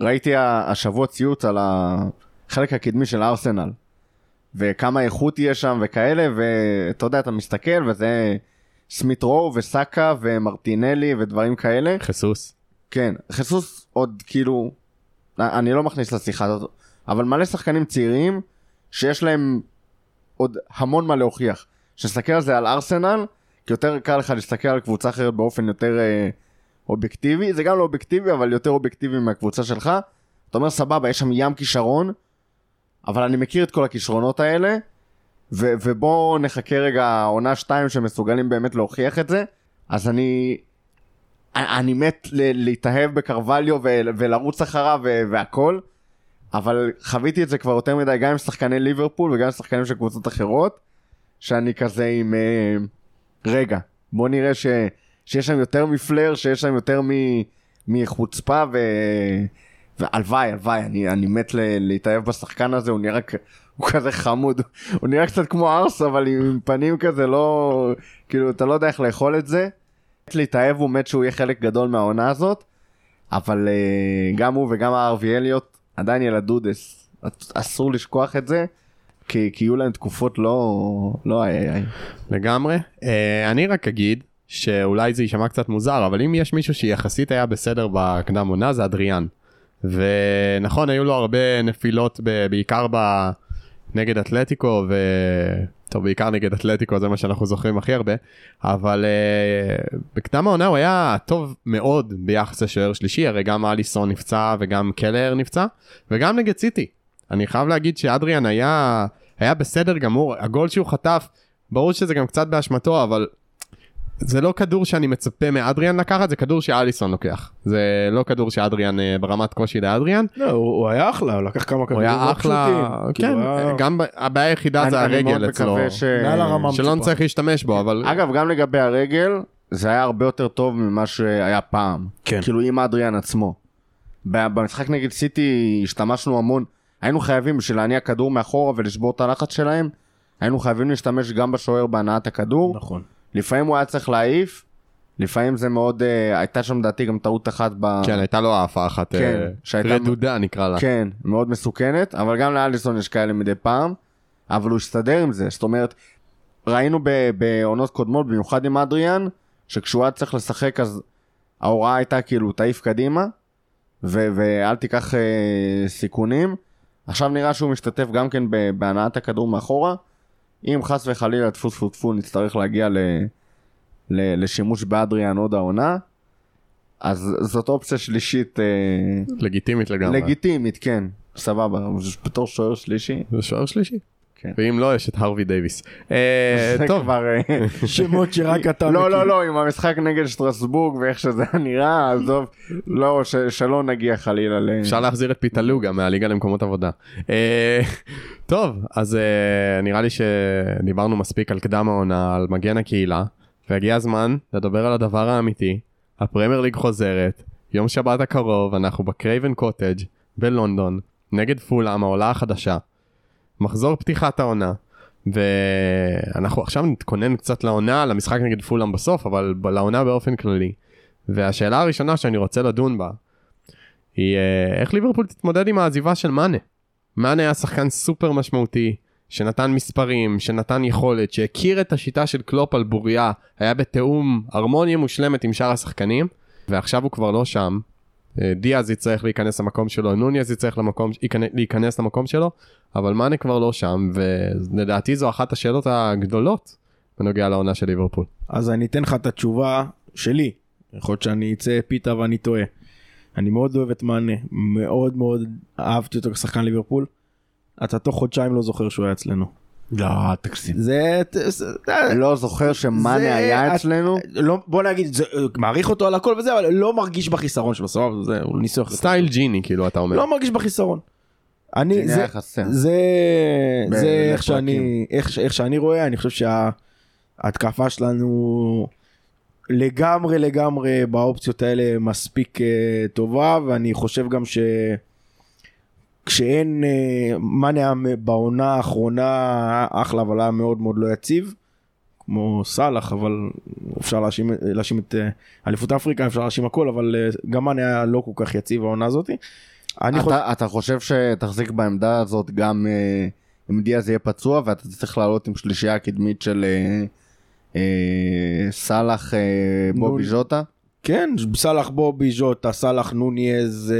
ראיתי השבוע ציוץ על החלק הקדמי של ארסנל וכמה איכות יש שם וכאלה, ואתה יודע, אתה מסתכל וזה סמית רו וסאקה ומרטינלי ודברים כאלה. חסוס. כן, חסוס עוד כאילו, אני לא מכניס לשיחה הזאת, אבל מלא שחקנים צעירים שיש להם עוד המון מה להוכיח. שנסתכל על זה על ארסנל, כי יותר קל לך להסתכל על קבוצה אחרת באופן יותר אובייקטיבי, זה גם לא אובייקטיבי, אבל יותר אובייקטיבי מהקבוצה שלך. אתה אומר, סבבה, יש שם ים כישרון, אבל אני מכיר את כל הכישרונות האלה, ובואו נחכה רגע עונה 2 שמסוגלים באמת להוכיח את זה. אז אני מת להתאהב בקרווליו ולרוץ אחריו והכל, אבל חוויתי את זה כבר יותר מדי, גם עם שחקני ליברפול וגם עם שחקנים של קבוצות אחרות, שאני כזה עם רגע, בוא נראה שיש שם יותר מפלר, שיש שם יותר מחוצפה, והלוואי, אני מת להתאהב בשחקן הזה, הוא נראה כזה חמוד, הוא נראה קצת כמו ארס, אבל עם פנים כזה לא, כאילו אתה לא יודע איך לאכול את זה, להתאהב הוא מת שהוא יהיה חלק גדול מהעונה הזאת, אבל גם הוא וגם הארוויאליות עדיין ילדודס, אסור לשכוח את זה, כי יהיו להם תקופות לא לגמרי. אני רק אגיד שאולי זה יישמע קצת מוזר, אבל אם יש מישהו שיחסית היה בסדר בקדם עונה זה אדריאן, ונכון היו לו הרבה נפילות בעיקר נגד אתלטיקו בעיקר נגד אתלטיקו, זה מה שאנחנו זוכרים הכי הרבה, אבל בקדם העונה הוא היה טוב מאוד ביחס לשוער שלישי, הרי גם אליסון נפצע וגם קלר נפצע, וגם נגד סיטי. אני חייב להגיד שאדריאן היה בסדר גמור, הגול שהוא חטף, ברור שזה גם קצת באשמתו, אבל זה לא כדור שאני מצפה מאדריאן לקחת, זה כדור שאליסון לוקח. זה לא כדור שאדריאן ברמת קושי לאדריאן. לא, הוא היה אחלה, הוא לקח כמה כדורים. הוא היה אחלה, כן, גם הבעיה היחידה זה הרגל אצלו, שלא נצטרך להשתמש בו, אבל... אגב, גם לגבי הרגל, זה היה הרבה יותר טוב ממה שהיה פעם. כאילו עם אדריאן עצמו. במשחק נגד סיטי השתמשנו המון, היינו חייבים בשביל להניע כדור מאחורה ולשבור את הלחץ שלהם, היינו חייבים להשתמש גם בשוער בהנעת הכדור. נכון. לפעמים הוא היה צריך להעיף, לפעמים זה מאוד, הייתה שם דעתי גם טעות אחת כן, הייתה לו העפה אחת, רדודה נקרא לה. כן, מאוד מסוכנת, אבל גם לאליסון יש כאלה מדי פעם, אבל הוא הסתדר עם זה, זאת אומרת, ראינו בעונות קודמות, במיוחד עם אדריאן, שכשהוא היה צריך לשחק, אז ההוראה הייתה כאילו, תעיף קדימה, ואל תיקח סיכונים, עכשיו נראה שהוא משתתף גם כן בהנעת הכדור מאחורה, אם חס וחלילה תפוס נצטרך להגיע לשימוש באדריאן עוד העונה, אז זאת אופציה שלישית לגיטימית לגמרי. לגיטימית, כן, סבבה, בתור שוער שלישי. זה שוער שלישי? כן. ואם לא, יש את הרווי דייביס. טוב. כבר שמות שרק אתה מכיר. לא, עם המשחק נגד שטרסבורג ואיך שזה נראה, אז טוב, לא, שלא נגיע חלילה ל... אפשר להחזיר את פיטלוגה מהליגה למקומות עבודה. טוב, אז נראה לי שדיברנו מספיק על קדם העונה, על מגן הקהילה, והגיע הזמן לדבר על הדבר האמיתי, הפרמייר ליג חוזרת, יום שבת הקרוב, אנחנו בקרייבן קוטג' בלונדון, נגד פולהאם, העולה החדשה. מחזור פתיחת העונה, ואנחנו עכשיו נתכונן קצת לעונה, למשחק נגד פולהאם בסוף, אבל לעונה באופן כללי. והשאלה הראשונה שאני רוצה לדון בה, היא איך ליברפול תתמודד עם העזיבה של מאנה. מאנה היה שחקן סופר משמעותי, שנתן מספרים, שנתן יכולת, שהכיר את השיטה של קלופ על בוריה, היה בתאום הרמוניה מושלמת עם שאר השחקנים, ועכשיו הוא כבר לא שם. דיאז יצטרך להיכנס למקום שלו, נוניאז יצטרך להיכנס למקום שלו, אבל מאנה כבר לא שם, ולדעתי זו אחת השאלות הגדולות בנוגע לעונה של ליברפול. אז אני אתן לך את התשובה שלי, יכול להיות שאני אצא פיתה ואני טועה. אני מאוד אוהב את מאנה, מאוד מאוד אהבתי אותו כשחקן ליברפול, אתה תוך חודשיים לא זוכר שהוא היה אצלנו. לא, תקסים. לא זוכר שמאנה היה אצלנו? בוא נגיד, מעריך אותו על הכל וזה, אבל לא מרגיש בחיסרון שלו, סבב, זה ניסוח. סטייל ג'יני, כאילו אתה אומר. לא מרגיש בחיסרון. זה איך שאני רואה, אני חושב שההתקפה שלנו לגמרי באופציות האלה מספיק טובה, ואני חושב גם ש... כשאין מאנה בעונה האחרונה אחלה, אבל היה מאוד מאוד לא יציב כמו סלח, אבל אפשר להשים את אליפות אפריקה, אפשר להשים הכל, אבל גם מאנה היה לא כל כך יציב העונה הזאת. אתה חושב שתחזיק בעמדה הזאת גם אם דיאז יהיה פצוע ואתה צריך לעלות עם שלישייה הקדמית של סלח, בובי ז'וטה? כן, סלח, בובי ז'וטה, סלח, נוניאז,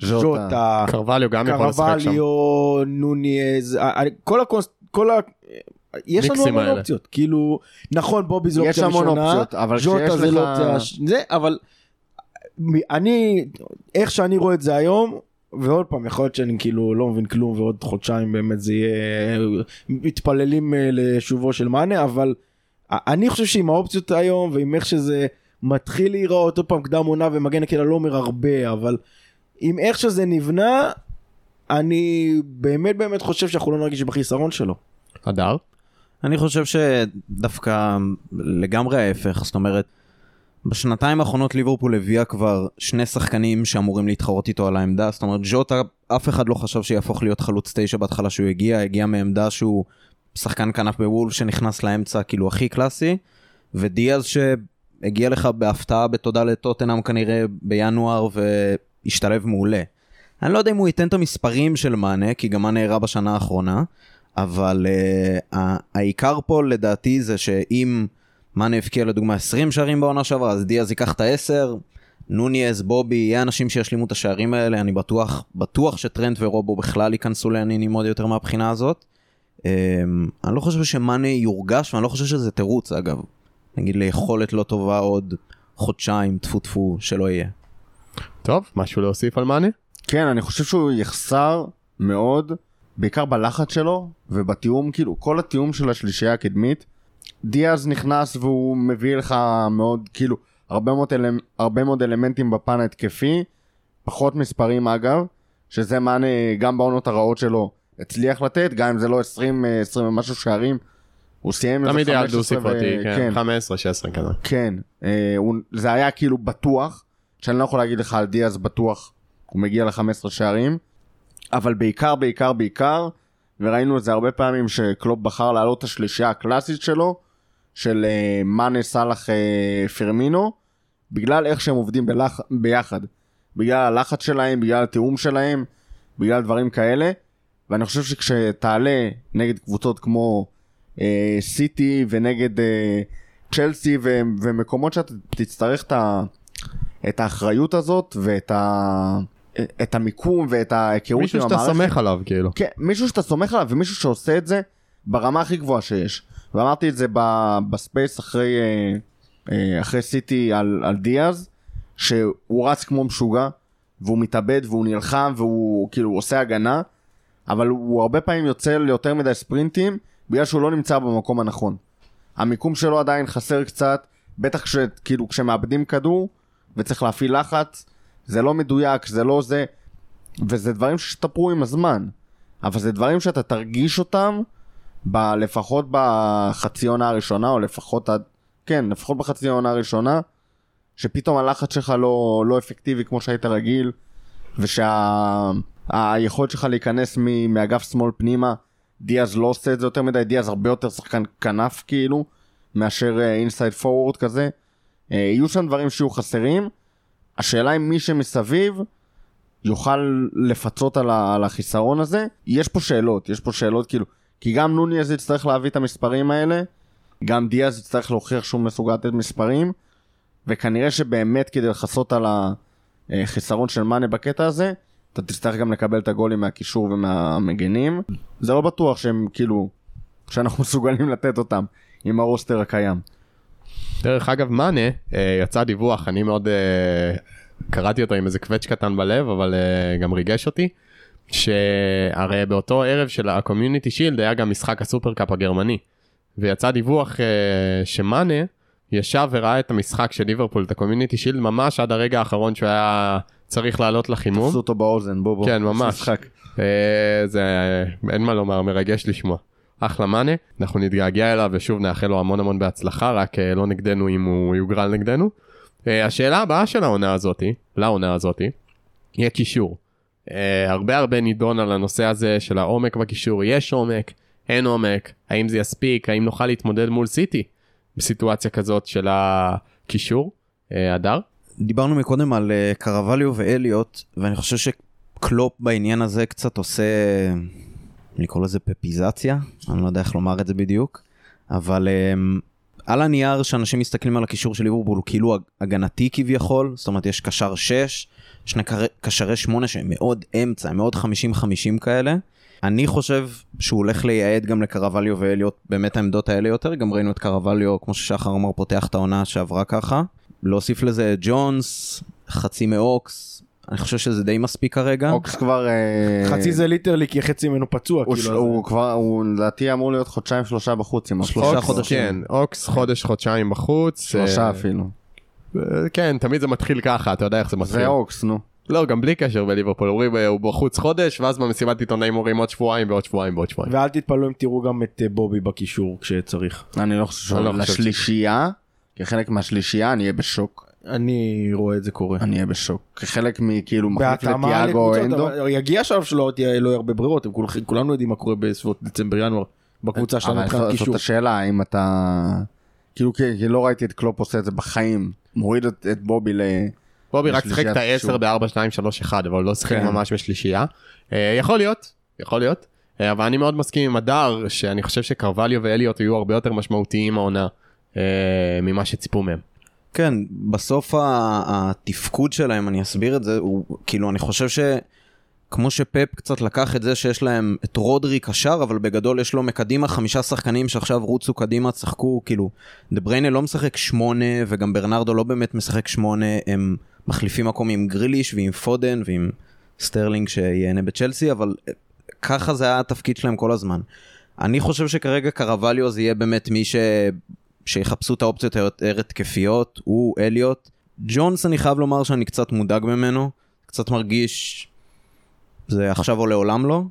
ז'וטה, קרווליו, גם יכול לשחק שם. קרווליו, נוניאז, כל כל ה... יש לנו המון אופציות, כאילו, נכון, בובי זה אופציה ראשונה, ג'וטה זה לא אופציה, אבל אני, איך שאני רואה את זה היום, ועוד פעם, יכול להיות שאני כאילו לא מבין כלום, ועוד חודשיים באמת זה יהיה, מתפללים לשובו של מענה, אבל אני חושב שעם האופציות היום, ועם איך שזה מתחיל להיראות, עוד פעם קדם עונה ומגן הכלל לא אומר הרבה, אבל עם איך שזה נבנה, אני באמת באמת חושב שאנחנו לא נרגיש בחיסרון שלו. הדר? אני חושב שדווקא לגמרי ההפך, זאת אומרת, בשנתיים האחרונות ליברפול הביאה כבר שני שחקנים שאמורים להתחרות איתו על העמדה, זאת אומרת, ג'וטה, אף אחד לא חשב שיהפוך להיות חלוץ 9 בהתחלה שהוא הגיע מעמדה שהוא שחקן כנף בוולף שנכנס לאמצע, כאילו הכי קלאסי, ודיאז שהגיע לך בהפתעה בתודה לטוטנהאם כנראה בינואר והשתלב מעולה. אני לא יודע אם הוא ייתן את המספרים של מענה, כי גם מענה הראה בשנה האחרונה, אבל העיקר פה לדעתי זה שאם מאנה יפקיע לדוגמה 20 שערים בעונה שעברה, אז דיאז ייקח את ה-10, נוניאז, בובי, יהיה אנשים שישלימו את השערים האלה, אני בטוח שטרנט ורובו בכלל ייכנסו לעניינים עוד יותר מהבחינה הזאת. אני לא חושב שמאנה יורגש, ואני לא חושב שזה תירוץ אגב, נגיד ליכולת לא טובה עוד חודשיים, תפו שלא יהיה. טוב, משהו להוסיף על מאנה? כן, אני חושב שהוא יחסר מאוד, בעיקר בלחץ שלו, ובתיאום, כאילו, כל התיאום של השלישייה הקדמית, דיאז נכנס והוא מביא לך מאוד, כאילו, הרבה מאוד אלמנטים בפן התקפי, פחות מספרים אגב, שזה מענה גם בעונות הרעות שלו הצליח לתת, גם אם זה לא 20 ומשהו שערים, הוא סיים איזה 15 16 כזה. כן, זה היה כאילו בטוח, שאני לא יכול להגיד לך על דיאז בטוח, הוא מגיע ל-15 שערים, אבל בעיקר, וראינו את זה הרבה פעמים שקלופ בחר לעלות את השלישייה הקלאסית שלו, של מאנה, סלאח, פירמינו, בגלל איך שהם עובדים ביחד, בגלל הלחץ שלהם, בגלל התיאום שלהם, בגלל דברים כאלה, ואני חושב שכשתעלה נגד קבוצות כמו סיטי ונגד צ'לסי ומקומות שאתה תצטרך את האחריות הזאת ואת ה... את המיקום ואת ההיכרות עם המערכת. מישהו שאתה סומך עליו, כאילו. כן, מישהו שאתה סומך עליו, ומישהו שעושה את זה ברמה הכי גבוהה שיש. ואמרתי את זה בספייס אחרי סיטי על דיאז, שהוא רץ כמו משוגע, והוא מתאבד, והוא נלחם, והוא כאילו עושה הגנה, אבל הוא הרבה פעמים יוצא ליותר מדי ספרינטים, בגלל שהוא לא נמצא במקום הנכון. המיקום שלו עדיין חסר קצת, בטח כאילו כשמאבדים כדור, וצריך להפעיל לחץ, זה לא מדויק, זה לא זה, וזה דברים ששתפרו עם הזמן, אבל זה דברים שאתה תרגיש אותם, לפחות בחצי עונה הראשונה, או לפחות בחצי עונה הראשונה, שפתאום הלחץ שלך לא אפקטיבי כמו שהיית רגיל, והיכולת שלך להיכנס מאגף שמאל פנימה, דיאז לא עושה את זה יותר מדי, דיאז הרבה יותר שחקן כנף כאילו, מאשר אינסייד פורוורד כזה, יהיו שם דברים שיהיו חסרים, השאלה אם מי שמסביב יוכל לפצות על החיסרון הזה. יש פה שאלות כאילו, כי גם נוניאז יצטרך להביא את המספרים האלה, גם דיאז יצטרך להוכיח שהוא מסוגל לתת מספרים, וכנראה שבאמת כדי לחסות על החיסרון של מאנה בקטע הזה, אתה תצטרך גם לקבל את הגולים מהקישור ומהמגנים. זה לא בטוח שהם כאילו, שאנחנו מסוגלים לתת אותם עם הרוסטר הקיים. דרך אגב, מאנה, יצא דיווח, אני מאוד קראתי אותו עם איזה קווץ' קטן בלב, אבל גם ריגש אותי, שהרי באותו ערב של הקומיוניטי שילד היה גם משחק הסופרקאפ הגרמני, ויצא דיווח שמאנה ישב וראה את המשחק של ליברפול, את הקומיוניטי שילד, ממש עד הרגע האחרון שהוא היה צריך לעלות לחימום. תפסו אותו באוזן, בוא. כן, ממש. זה, אין מה לומר, מרגש לשמוע. אחלה מאנה, אנחנו נתגעגע אליו ושוב נאחל לו המון המון בהצלחה, רק לא נגדנו אם הוא יוגרל נגדנו. השאלה הבאה של העונה הזאת, יהיה קישור. הרבה נידון על הנושא הזה של העומק בקישור, יש עומק, אין עומק, האם זה יספיק, האם נוכל להתמודד מול סיטי בסיטואציה כזאת של הקישור. הדר? דיברנו מקודם על קרווליו ואליוט, ואני חושב שקלופ בעניין הזה קצת עושה... אני קורא לזה פפיזציה, אני לא יודע איך לומר את זה בדיוק, אבל על הנייר שאנשים מסתכלים על הקישור של ליברפול, הוא כאילו הגנתי כביכול, זאת אומרת יש קשר 6, שני קשרי 8 שהם מאוד אמצע, הם מאוד 50-50 כאלה, אני חושב שהוא הולך לייעד גם לקרווליו ואליות, באמת העמדות האלה יותר, גם ראינו את קרווליו, כמו ששחר אמר, פותח את העונה שעברה ככה, להוסיף לזה ג'ונס, חצי מאוקס, אני חושב שזה די מספיק כרגע. אוקס כבר... חצי זה ליטרלי, כי חצי ממנו פצוע. הוא כבר, הוא לדעתי אמור להיות חודשיים, שלושה בחוץ. שלושה חודשים. אוקס חודש, חודשיים בחוץ. שלושה אפילו. כן, תמיד זה מתחיל ככה, אתה יודע איך זה מתחיל. זה אוקס, נו. לא, גם בלי קשר בליברפול, הוא בחוץ חודש, ואז במסיבת עיתונאים הורים עוד שבועיים ועוד שבועיים ועוד שבועיים. ואל תתפלאו אם תראו גם את בובי בקישור כשצריך. אני לא חושב לשלישייה, כחלק מהשלישייה אני אהיה בשוק. אני רואה את זה קורה. אני אהיה בשוק. כחלק מכאילו מחליף לטיאגו אנדו. יגיע שלב שלא יהיה הרבה ברירות, כולנו יודעים מה קורה בסביבות דצמבר ינואר, בקבוצה שלנו התחלת קישור. זאת השאלה, אם אתה... כאילו לא ראיתי את קלופ עושה את זה בחיים, מוריד את בובי ל... בובי רק שחק את ה-10 ב-4-2-3-1, אבל לא שחק ממש בשלישייה. יכול להיות, יכול להיות. אבל אני מאוד מסכים עם הדר, שאני חושב שקרווליו ואליות יהיו הרבה יותר משמעותיים העונה, ממה שציפו מהם. כן, בסוף התפקוד שלהם, אני אסביר את זה, הוא, כאילו אני חושב ש... כמו שפאפ קצת לקח את זה שיש להם את רודרי קשר, אבל בגדול יש לו מקדימה 5 שחקנים שעכשיו רוצו קדימה, צחקו, כאילו, דבריינה לא משחק 8, וגם ברנרדו לא באמת משחק 8, הם מחליפים מקום עם גריליש ועם פודן ועם סטרלינג שיהנה בצ'לסי, אבל ככה זה היה התפקיד שלהם כל הזמן. אני חושב שכרגע קרווליו זה יהיה באמת מי שיחפשו את האופציות היותר תקפיות, הוא אליוט. ג'ונס אני חייב לומר שאני קצת מודאג ממנו, קצת מרגיש... זה עכשיו או לעולם לא,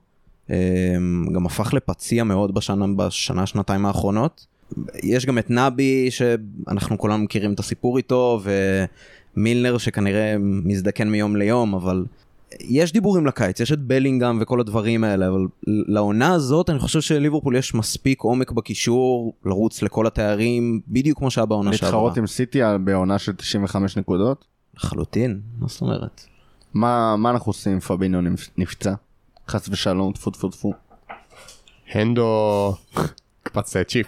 גם הפך לפציע מאוד בשנה, שנתיים האחרונות, יש גם את נאבי שאנחנו כולם מכירים את הסיפור איתו, ומילנר שכנראה מזדקן מיום ליום, אבל יש דיבורים לקיץ, יש את בלינגהם וכל הדברים האלה, אבל לעונה הזאת אני חושב שליברפול יש מספיק עומק בקישור, לרוץ לכל התארים, בדיוק כמו שהיה בעונה שעברה. להתחרות עם סיטי בעונה של 95 נקודות? לחלוטין, מה זאת אומרת? מה אנחנו עושים? פאבינו נפצע. חס ושלום, תפו תפו תפו. הנדו קפץ צ'יפ.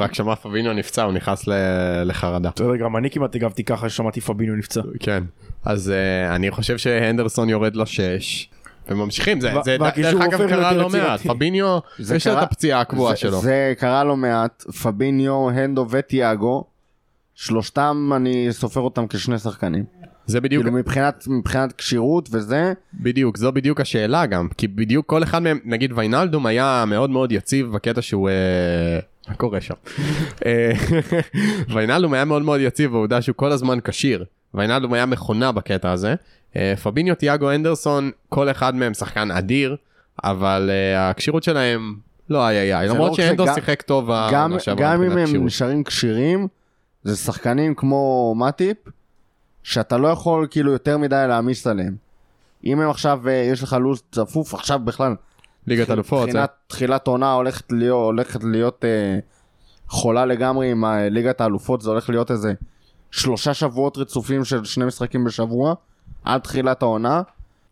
רק שמע פאבינו נפצע, הוא נכנס לחרדה. גם אני כמעט הגבתי ככה ששמעתי פאבינו נפצע. כן. אז אני חושב שהנדרסון יורד לו 6. וממשיכים, זה דרך אגב קרה לא מעט. פאביניו, יש את הפציעה הקבועה שלו. זה קרה לא מעט. פאביניו, הנדו וטיאגו. שלושתם אני סופר אותם כשני שחקנים. זה בדיוק כאילו מבחינת קשירות וזה בדיוק, זו בדיוק השאלה גם, כי בדיוק כל אחד מהם, נגיד ויינלדום היה מאוד מאוד יציב בקטע שהוא מה קורה שם? ויינלדום היה מאוד מאוד יציב והעובדה שהוא כל הזמן קשיר, ויינלדום היה מכונה בקטע הזה, פאביניו, טיאגו, אנדרסון, כל אחד מהם שחקן אדיר, אבל הקשירות שלהם לא היה, למרות שאנדו שיחק טוב גם אם הם נשארים קשירים, זה שחקנים כמו מטיפ שאתה לא יכול כאילו יותר מדי להעמיס עליהם. אם הם עכשיו יש לך לוז צפוף, עכשיו בכלל ליגת אלופות, תחילת עונה הולכת להיות חולה לגמרי עם ליגת האלופות, זה הולך להיות איזה 3 שבועות רצופים של 2 משחקים בשבוע עד תחילת העונה,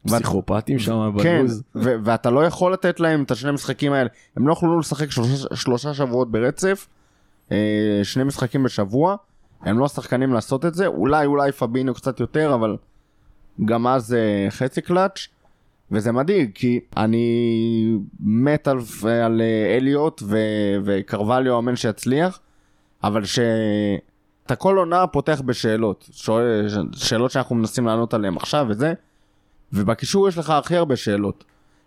פסיכופטים שם בלוז, ואתה לא יכול לתת להם את ה2 משחקים האלה, הם לא יכולו לשחק 3 שבועות ברצף 2 משחקים בשבוע, הם לא שחקנים לעשות את זה, אולי פאבינו קצת יותר, אבל גם אז זה חצי קלאץ', וזה מדהיג, כי אני מת על אליוט וקרווליו, אמן שיצליח, אבל שאתה כל עונה פותח בשאלות, שאלות שאנחנו מנסים לענות עליהן עכשיו וזה, ובקישור יש לך הכי הרבה שאלות,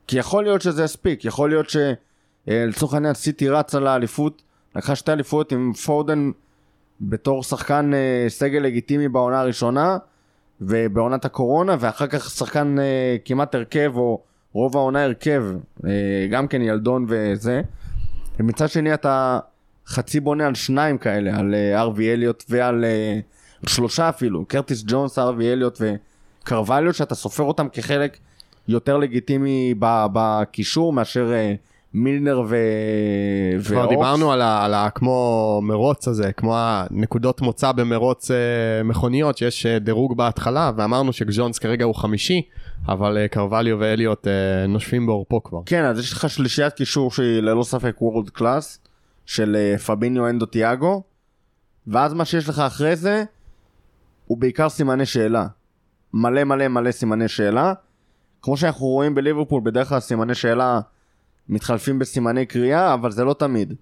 כי יכול להיות שזה יספיק, יכול להיות שלצורך העניין סיטי רץ על האליפות, לקחה 2 אליפויות עם פודן, בתור שחקן סגל לגיטימי בעונה הראשונה ובעונת הקורונה, ואחר כך שחקן כמעט הרכב או רוב העונה הרכב, גם כן ילדון וזה. ומצד שני אתה חצי בונה על 2 כאלה, על ארווי אליוט ועל 3 אפילו, קרטיס ג'ונס, ארווי אליוט וקרווליו, שאתה סופר אותם כחלק יותר לגיטימי בקישור מאשר... מילנר כבר דיברנו על כמו מרוץ הזה, כמו הנקודות מוצא במרוץ מכוניות, שיש דירוג בהתחלה, ואמרנו שג'ונס כרגע הוא 5, אבל קרווליו ואליוט נושפים באורפו כבר. כן, אז יש לך שלישיית קישור שהיא ללא ספק וורלד קלאס, של פאביניו, אנדו, טיאגו, ואז מה שיש לך אחרי זה, הוא בעיקר סימני שאלה. מלא סימני שאלה. כמו שאנחנו רואים בליברפול, בדרך כלל סימני שאלה מתחלפים בסימני קריאה, אבל זה לא תמיד.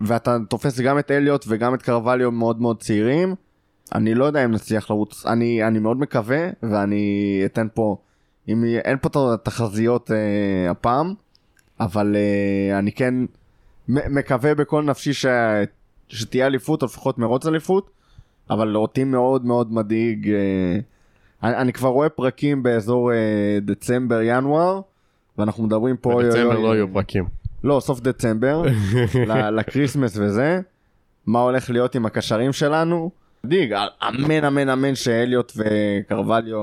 ואתה תופס גם את אליוט וגם את קרווליו מאוד מאוד צעירים. אני לא יודע אם נצליח לרוץ, אני מאוד מקווה, ואני אתן פה, אם אין פה תחזיות הפעם, אבל אני כן מקווה בכל נפשי שתהיה אליפות, או לפחות מרוץ אליפות, אבל אותי מאוד מאוד מדאיג. אני כבר רואה פרקים באזור דצמבר, ינואר, ואנחנו מדברים פה... בדצמבר לא יהיו פרקים. לא, סוף דצמבר, לקריסמס וזה, מה הולך להיות עם הקשרים שלנו, מדאיג, אמן אמן אמן שאליוט וקרווליו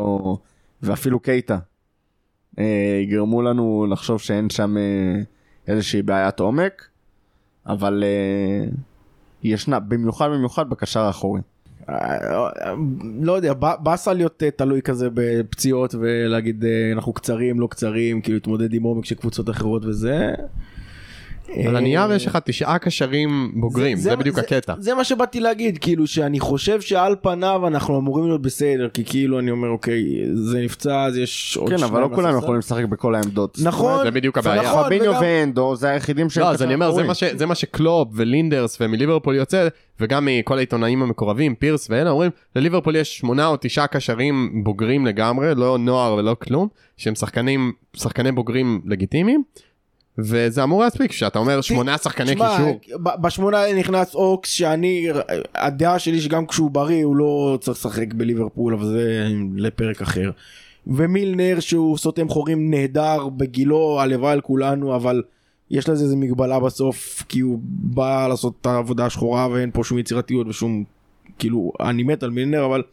ואפילו קייטה יגרמו לנו לחשוב שאין שם איזושהי בעיית עומק, אבל ישנה, במיוחד בקשר האחורי. לא יודע, בסה להיות תלוי כזה בפציעות ולהגיד אנחנו קצרים, לא קצרים, כאילו להתמודד עם עומק של קבוצות אחרות וזה. על הנייר יש לך 9 קשרים בוגרים, זה בדיוק הקטע. זה מה שבאתי להגיד, כאילו שאני חושב שעל פניו אנחנו אמורים להיות בסדר, כי כאילו אני אומר אוקיי, זה נפצע, אז יש עוד... כן, אבל לא כולם יכולים לשחק בכל העמדות. נכון, זה בדיוק הבעיה. חביניו ואנדו, זה היחידים שהם... לא, אז אני אומר, זה מה שקלופ ולינדרס ומליברפול יוצא, וגם מכל העיתונאים המקורבים, פירס ואלה, אומרים, לליברפול יש 8 או 9 קשרים בוגרים לגמרי, לא נוער ולא כלום, שהם שחקני בוגרים לגיטימיים. וזה אמור להספיק, שאתה אומר 8 שחקני קישור. בשמונה נכנס אוקס, שאני, הדעה שלי שגם כשהוא בריא, הוא לא צריך לשחק בליברפול, אבל זה לפרק אחר. ומילנר, שהוא סותם חורים נהדר בגילו, הלוואי על כולנו, אבל יש לזה איזו מגבלה בסוף, כי הוא בא לעשות את העבודה השחורה, ואין פה שום יצירתיות ושום, כאילו, אני מת על מילנר, אבל...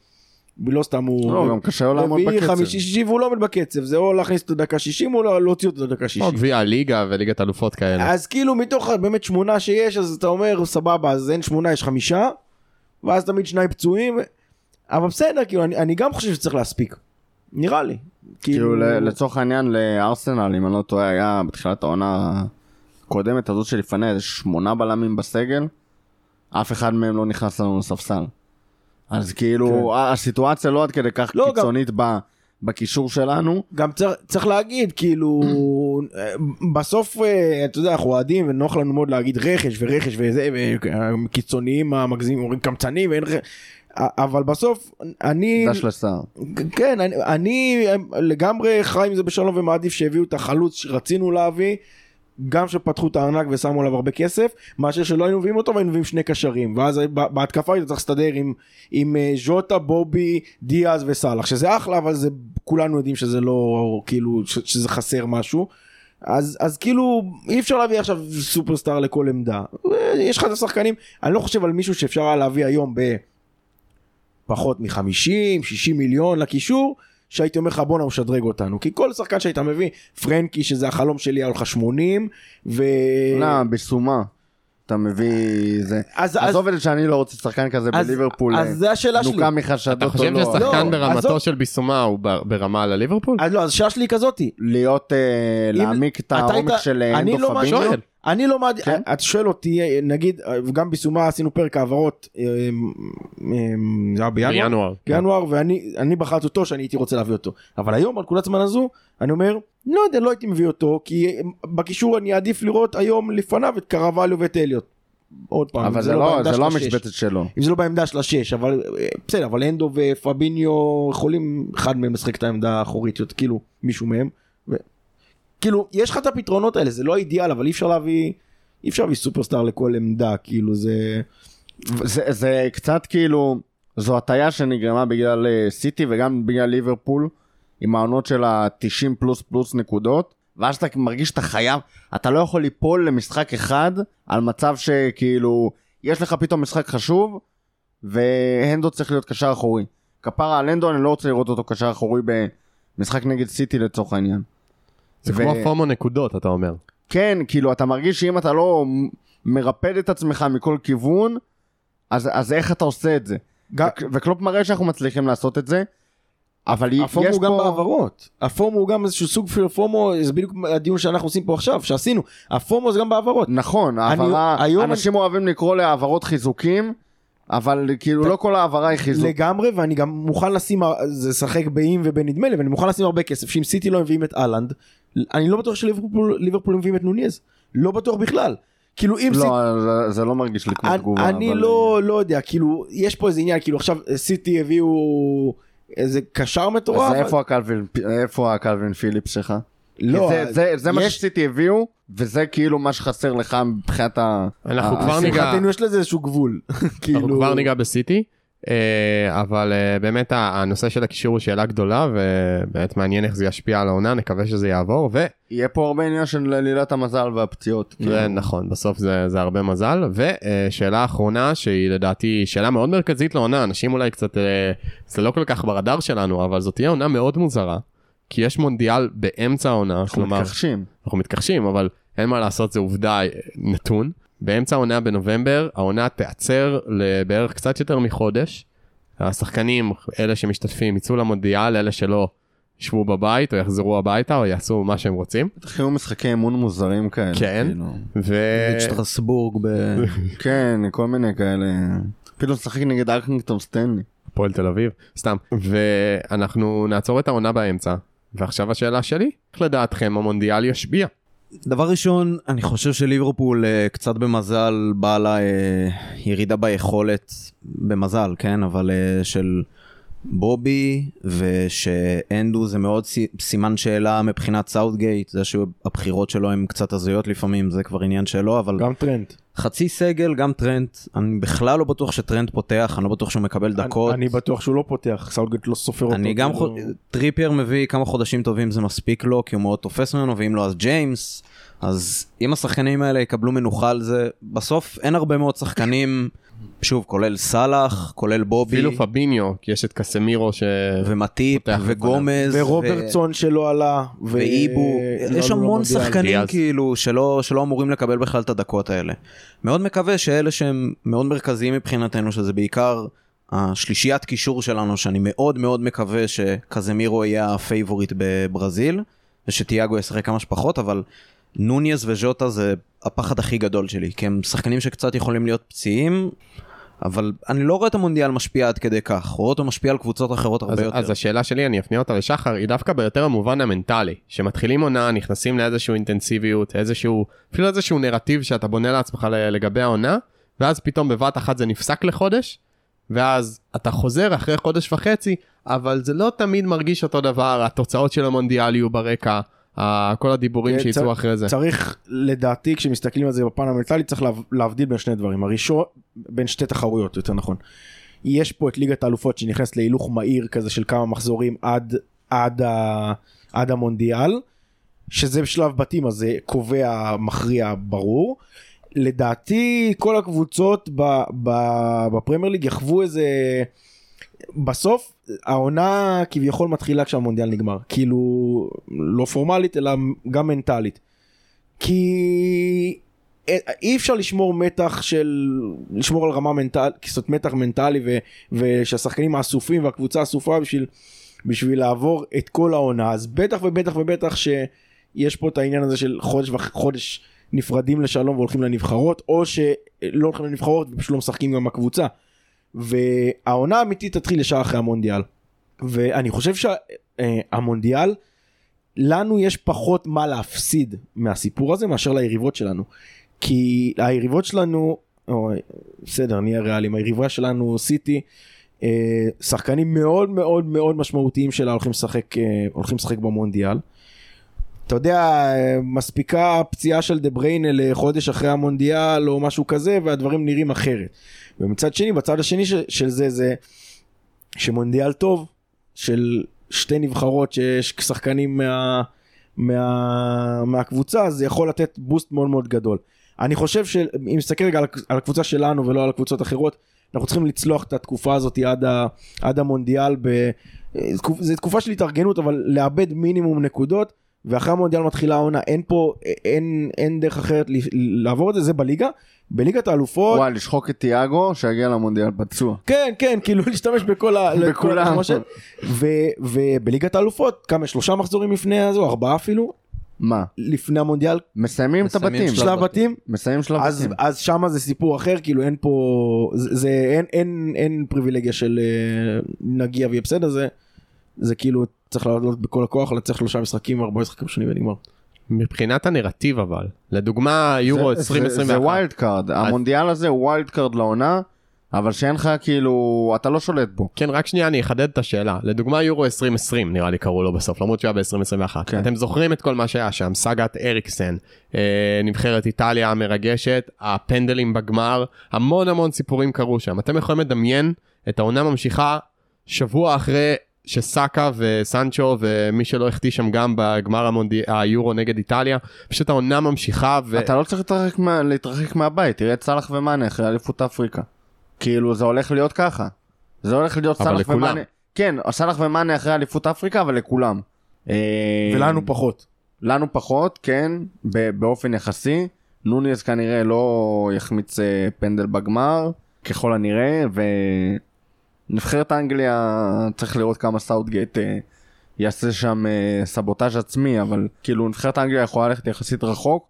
לא סתם הוא... לא, גם קשה לעמוד בקצב. 5-6 והוא לא עומד בקצב, זה או להכניס את הדקה 60 או להוציא את הדקה 60. או גביע הליגה וליגת אלופות כאלה. אז כאילו מתוך באמת 8 שיש, אז אתה אומר סבבה, אז אין 8, יש 5, ואז תמיד 2 פצועים, אבל בסדר, כאילו אני גם חושב שצריך להספיק. נראה לי. כאילו לצורך העניין לארסנל, אם אני לא טועה, היה בתחילת העונה הקודמת הזאת שלפני, יש 8 בלמים בסגל, אף אחד מהם לא נכנס לנו לספסל. אז כאילו, הסיטואציה לא עד כדי כך קיצונית בקישור שלנו. גם צריך להגיד, כאילו, בסוף, אתה יודע, אנחנו אוהדים, ונוח לנו מאוד להגיד רכש ורכש וזה, וקיצוניים המגזימים, אומרים קמצנים, אבל בסוף, אני... דש לסער. כן, אני לגמרי חי עם זה בשלום ומעדיף שהביאו את החלוץ שרצינו להביא, גם שפתחו את הארנק ושמו עליו הרבה כסף, מאשר שלא היינו מביאים אותו, והיינו מביאים 2 קשרים, ואז בהתקפה היית צריך להסתדר עם ז'וטה, בובי, דיאז וסלח, שזה אחלה, אבל זה, כולנו יודעים שזה לא, כאילו, שזה חסר משהו, אז כאילו, אי אפשר להביא עכשיו סופרסטאר לכל עמדה, יש לך את השחקנים, אני לא חושב על מישהו שאפשר היה להביא היום בפחות מ-50, 60 מיליון לקישור, שהייתי אומר לך בונה הוא שדרג אותנו, כי כל שחקן שהיית מביא, פרנקי שזה החלום שלי על 80, ו... לא, בסומה, אתה מביא זה, אז עובדת שאני לא רוצה שחקן כזה בליברפול, אז זה השאלה שלי, נוקה מחשדות או לא, אתה חושב ששחקן ברמתו של בסומה הוא ברמה לליברפול? אז לא, אז השאלה שלי כזאתי, להיות, להעמיק את העומק של אנדו פאביניו, אני לא מעדיף, את שואל אותי, נגיד, גם בסומה עשינו פרק העברות, זה היה בינואר, ואני בחרתי אותו שאני הייתי רוצה להביא אותו, אבל היום על כולת זמן הזו, אני אומר, לא יודע, לא הייתי מביא אותו, כי בקישור אני אעדיף לראות היום לפניו את קרווליו ואת אליוט, עוד פעם, אבל זה לא המשבצת שלו, אם זה לא בעמדה של 6, אבל בסדר, אבל אנדו ופאביניו יכולים, אחד מהם לשחק את העמדה האחורית, כאילו מישהו מהם, כאילו, יש לך את הפתרונות האלה, זה לא אידיאל, אבל אי אפשר להביא סופרסטאר לכל עמדה, כאילו, זה קצת כאילו, זו הטעיה שנגרמה בגלל סיטי, וגם בגלל ליברפול, עם העונות של ה-90 פלוס פלוס נקודות, ואז אתה מרגיש שאתה חייב, אתה לא יכול ליפול למשחק אחד, על מצב שכאילו, יש לך פתאום משחק חשוב, והנדו צריך להיות קשר אחורי. כפרה על הנדו, אני לא רוצה לראות אותו קשר אחורי, במשחק נגד סיטי לצורך העניין. זה כמו פומו נקודות, אתה אומר. כן, כאילו, אתה מרגיש שאם אתה לא מרפד את עצמך מכל כיוון, אז איך אתה עושה את זה? וקלופ מראה שאנחנו מצליחים לעשות את זה, אבל יש פה... הפומו הוא גם בעברות. הפומו הוא גם איזשהו סוג של פומו, זה בדיוק הדיון שאנחנו עושים פה עכשיו, שעשינו. הפומו זה גם בעברות. נכון, אנשים אוהבים לקרוא להעברות חיזוקים, אבל כאילו לא כל העברה היא חיזוק. לגמרי, ואני גם מוכן לשים, זה שחק באים ובנדמה לי, ואני מוכן לשים הרבה כסף, שאם סיטי לא מביאים את אלנד, אני לא בטוח שליברפול מביאים את נוניז, לא בטוח בכלל. כאילו אם לא, זה לא מרגיש לי כמו תגובה. אני לא יודע, כאילו, יש פה איזה עניין, כאילו עכשיו סיטי הביאו איזה קשר מטורף. אז איפה הקלווין פיליפס שלך? לא, זה מה שסיטי הביאו, וזה כאילו מה שחסר לך מבחינת ה... אנחנו כבר ניגע... יש לזה איזשהו גבול. אנחנו כבר ניגע בסיטי, אבל באמת הנושא של הקישור הוא שאלה גדולה, ובאמת מעניין איך זה ישפיע על העונה, נקווה שזה יעבור, ו... יהיה פה הרבה עניין של לילת המזל והפציעות. נכון, בסוף זה הרבה מזל, ושאלה האחרונה, שהיא לדעתי שאלה מאוד מרכזית לעונה, אנשים אולי קצת, זה לא כל כך ברדאר שלנו, אבל זאת תהיה עונה מאוד מוזרה. כי יש מונדיאל באמצע העונה, אנחנו מתכחשים, אבל אין מה לעשות, זה עובדה נתון. באמצע העונה בנובמבר, העונה תעצר לבערך קצת יותר מחודש. השחקנים, אלה שמשתתפים, יצאו למונדיאל, אלה שלא ישבו בבית, או יחזרו הביתה, או יעשו מה שהם רוצים. תחיו משחקי אמון מוזרים כאלה. כן. שטרסבורג. כן, כל מיני כאלה. אפילו שחק נגד ארקינגטון סטנלי. פועל תל אביב, סתם. ואנחנו נעצור את העונה באמצע. ועכשיו השאלה שלי, איך לדעתכם המונדיאל ישפיע? דבר ראשון, אני חושב שליברפול קצת במזל באה לה ירידה ביכולת, במזל, כן, אבל של בובי, ושאנדו זה מאוד סימן שאלה מבחינת סאוטגייט, זה שהבחירות שלו הן קצת הזויות לפעמים, זה כבר עניין שלו, אבל... גם טרנט. חצי סגל, גם טרנט, אני בכלל לא בטוח שטרנט פותח, אני לא בטוח שהוא מקבל דקות. אני בטוח שהוא לא פותח, סאוטגייט לא סופר אותו. אני גם, טריפייר מביא כמה חודשים טובים, זה מספיק לו, כי הוא מאוד תופס ממנו, ואם לא אז ג'יימס, אז אם השחקנים האלה יקבלו מנוחה על זה, בסוף אין הרבה מאוד שחקנים, שוב, כולל סלאח, כולל בובי. אפילו פביניו, כי יש את קסמירו ש... ומטיפ, וגומז. ורוברטסון שלא עלה. ואיבו. יש המון שחקנים כאילו שלא אמורים לקבל בכלל את הדקות האלה. מאוד מקווה שאלה שהם מאוד מרכזיים מבחינתנו, שזה בעיקר השלישיית קישור שלנו, שאני מאוד מאוד מקווה שקסמירו יהיה הפייבוריט בברזיל, ושתיאגו ישחק כמה שפחות, אבל... נוניז וז'וטה זה הפחד הכי גדול שלי, כי הם שחקנים שקצת יכולים להיות פציעים, אבל אני לא רואה את המונדיאל משפיע עד כדי כך, רואה אותו משפיע על קבוצות אחרות הרבה יותר. אז השאלה שלי, אני אפנה אותה לשחר, היא דווקא ביותר המובן המנטלי, שמתחילים עונה, נכנסים לאיזשהו אינטנסיביות, אפילו איזשהו נרטיב שאתה בונה לעצמך לגבי העונה, ואז פתאום בבת אחת זה נפסק לחודש, ואז אתה חוזר אחרי חודש וחצי, אבל זה לא תמיד מרגיש אותו דבר, התוצאות של המונדיאל יהיו ברקע, כל הדיבורים שיצאו אחרי זה. צריך לדעתי, כשמסתכלים על זה בפן המנטלי, צריך להבדיל בין שני דברים. הראשון, בין שתי תחרויות, יותר נכון. יש פה את ליגת האלופות שנכנס להילוך מהיר כזה של כמה מחזורים עד המונדיאל, שזה בשלב בתים, אז זה קובע מכריע ברור. לדעתי, כל הקבוצות בפרמייר ליג יחוו איזה... בסוף, העונה כביכול מתחילה כשהמונדיאל נגמר, כאילו לא פורמלית אלא גם מנטלית, כי אי אפשר לשמור על רמה מנטלית, כסות מתח מנטלי ושהשחקנים האסופים והקבוצה האסופה בשביל לעבור את כל העונה, אז בטח ובטח ובטח שיש פה את העניין הזה של חודש וחודש נפרדים לשלום והולכים לנבחרות, או שלא הולכים לנבחרות ופשוט לא משחקים גם הקבוצה, והעונה האמיתית תתחיל לשעה אחרי המונדיאל. ואני חושב שהמונדיאל, לנו יש פחות מה להפסיד מהסיפור הזה מאשר ליריבות שלנו, כי היריבות שלנו, בסדר, נהיה ריאליים, היריבה שלנו סיטי, שחקנים מאוד מאוד מאוד משמעותיים שלה הולכים לשחק במונדיאל. אתה יודע, מספיקה פציעה של דה בריינה לחודש אחרי המונדיאל או משהו כזה, והדברים נראים אחרת. ומצד שני, בצד השני של זה שמונדיאל טוב, של שתי נבחרות שיש שחקנים מהקבוצה, זה יכול לתת בוסט מאוד מאוד גדול. אני חושב שאם נסתכל רגע על הקבוצה שלנו ולא על הקבוצות אחרות, אנחנו צריכים לצלוח את התקופה הזאת עד המונדיאל, זו תקופה של התארגנות, אבל לאבד מינימום נקודות, ואחרי המונדיאל מתחילה העונה, אין דרך אחרת לעבור את זה, זה בליגה, בליגת האלופות. וואי, לשחוק את תיאגו, שיגיע למונדיאל פצוע. כן, כן, כאילו להשתמש בכל התחמושת. ובליגת האלופות, כמה, 3 מחזורים לפני זו, 4 אפילו. מה? לפני המונדיאל. מסיימים את הבתים. שלב בתים. מסיימים שלב בתים. אז שם זה סיפור אחר, כאילו אין פה, אין פריבילגיה של נגיע ויפסד הזה. זה כאילו צריך לעלות בכל הכוח, לצריך 3 משחקים, 4 משחקים שונים ונגמר. מבחינת הנרטיב אבל, לדוגמה יורו 2021. זה ווילד קארד, המונדיאל הזה הוא ווילד קארד לעונה, אבל שאין לך כאילו, אתה לא שולט בו. כן, רק שנייה אני אחדד את השאלה. לדוגמה יורו 2020 נראה לי קראו לו בסוף, למרות שהיה ב-2021. כן. אתם זוכרים את כל מה שהיה שם, סגת אריקסן, נבחרת איטליה המרגשת, הפנדלים בגמר, המון המון סיפורים קראו שם. אתם יכולים לדמיין את העונה ממשיכה שבוע אחרי שסאקה וסנצ'ו ומי שלא החטיא שם גם בגמר היורו נגד איטליה, פשוט העונה ממשיכה. אתה לא צריך להתרחק מהבית, תראה את סלח ומאנה אחרי אליפות אפריקה. כאילו זה הולך להיות ככה, זה הולך להיות סלח ומאנה. כן, סלח ומאנה אחרי אליפות אפריקה, אבל לכולם. ולנו פחות. לנו פחות, כן, באופן יחסי. נוניז כנראה לא יחמיץ פנדל בגמר, ככל הנראה, נבחרת אנגליה, צריך לראות כמה סאוטגייט יעשה שם סבוטאז' עצמי, אבל כאילו נבחרת אנגליה יכולה ללכת יחסית רחוק,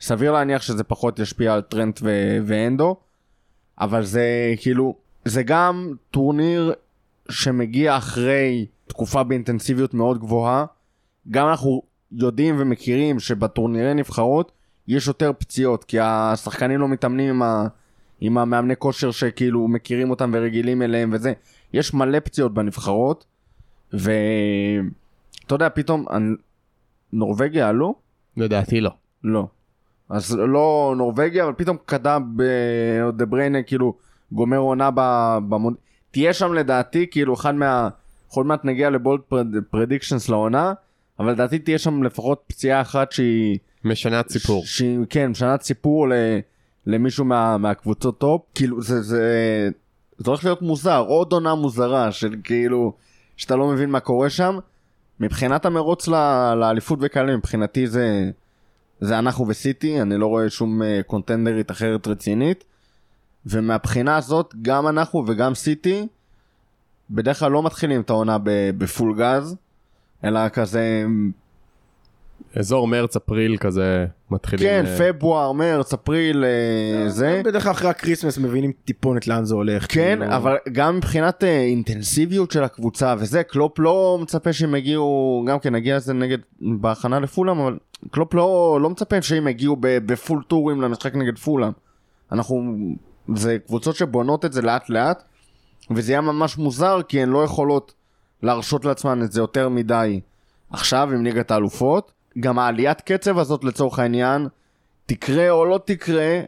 סביר להניח שזה פחות ישפיע על טרנט ואנדו, אבל זה כאילו, זה גם טורניר שמגיע אחרי תקופה באינטנסיביות מאוד גבוהה, גם אנחנו יודעים ומכירים שבטורנירי נבחרות יש יותר פציעות, כי השחקנים לא מתאמנים עם עם המאמני כושר שכאילו מכירים אותם ורגילים אליהם וזה. יש מלא פציעות בנבחרות, ואתה יודע, פתאום נורווגיה, לא? לדעתי לא. לא. אז לא נורווגיה, אבל פתאום קדם בדבריינה, כאילו גומר עונה תהיה שם לדעתי, כאילו אחד יכול מעט נגיע לבולד פרדיקשנס לעונה, אבל לדעתי תהיה שם לפחות פציעה אחת שהיא משנת סיפור. כן, משנת סיפור למישהו מהקבוצות טופ, כאילו זה הולך להיות מוזר, עוד עונה מוזרה, של כאילו, שאתה לא מבין מה קורה שם, מבחינת המרוץ לאליפות וכאלה, מבחינתי זה אנחנו וסיטי, אני לא רואה שום קונטנדרית אחרת רצינית, ומהבחינה הזאת, גם אנחנו וגם סיטי, בדרך כלל לא מתחילים את העונה בפול גז, אלא כזה אזור מרץ, אפריל כזה מתחילים. כן, פברואר, מרץ, אפריל, זה. בדרך כלל אחרי הקריסמס מבינים טיפונת לאן זה הולך. כן, אבל גם מבחינת אינטנסיביות של הקבוצה, וזה, קלופ לא מצפה שהם הגיעו, גם כן, הגיע לזה נגד, בהכנה לפולהאם, אבל קלופ לא מצפה שהם הגיעו בפול טורים למשחק נגד פולהאם. אנחנו, זה קבוצות שבונות את זה לאט לאט, וזה היה ממש מוזר, כי הן לא יכולות להרשות לעצמן את זה יותר מדי. עכשיו, עם ליגת האלופות, גם העליית קצב הזאת לצורך העניין תקרה או לא תקרה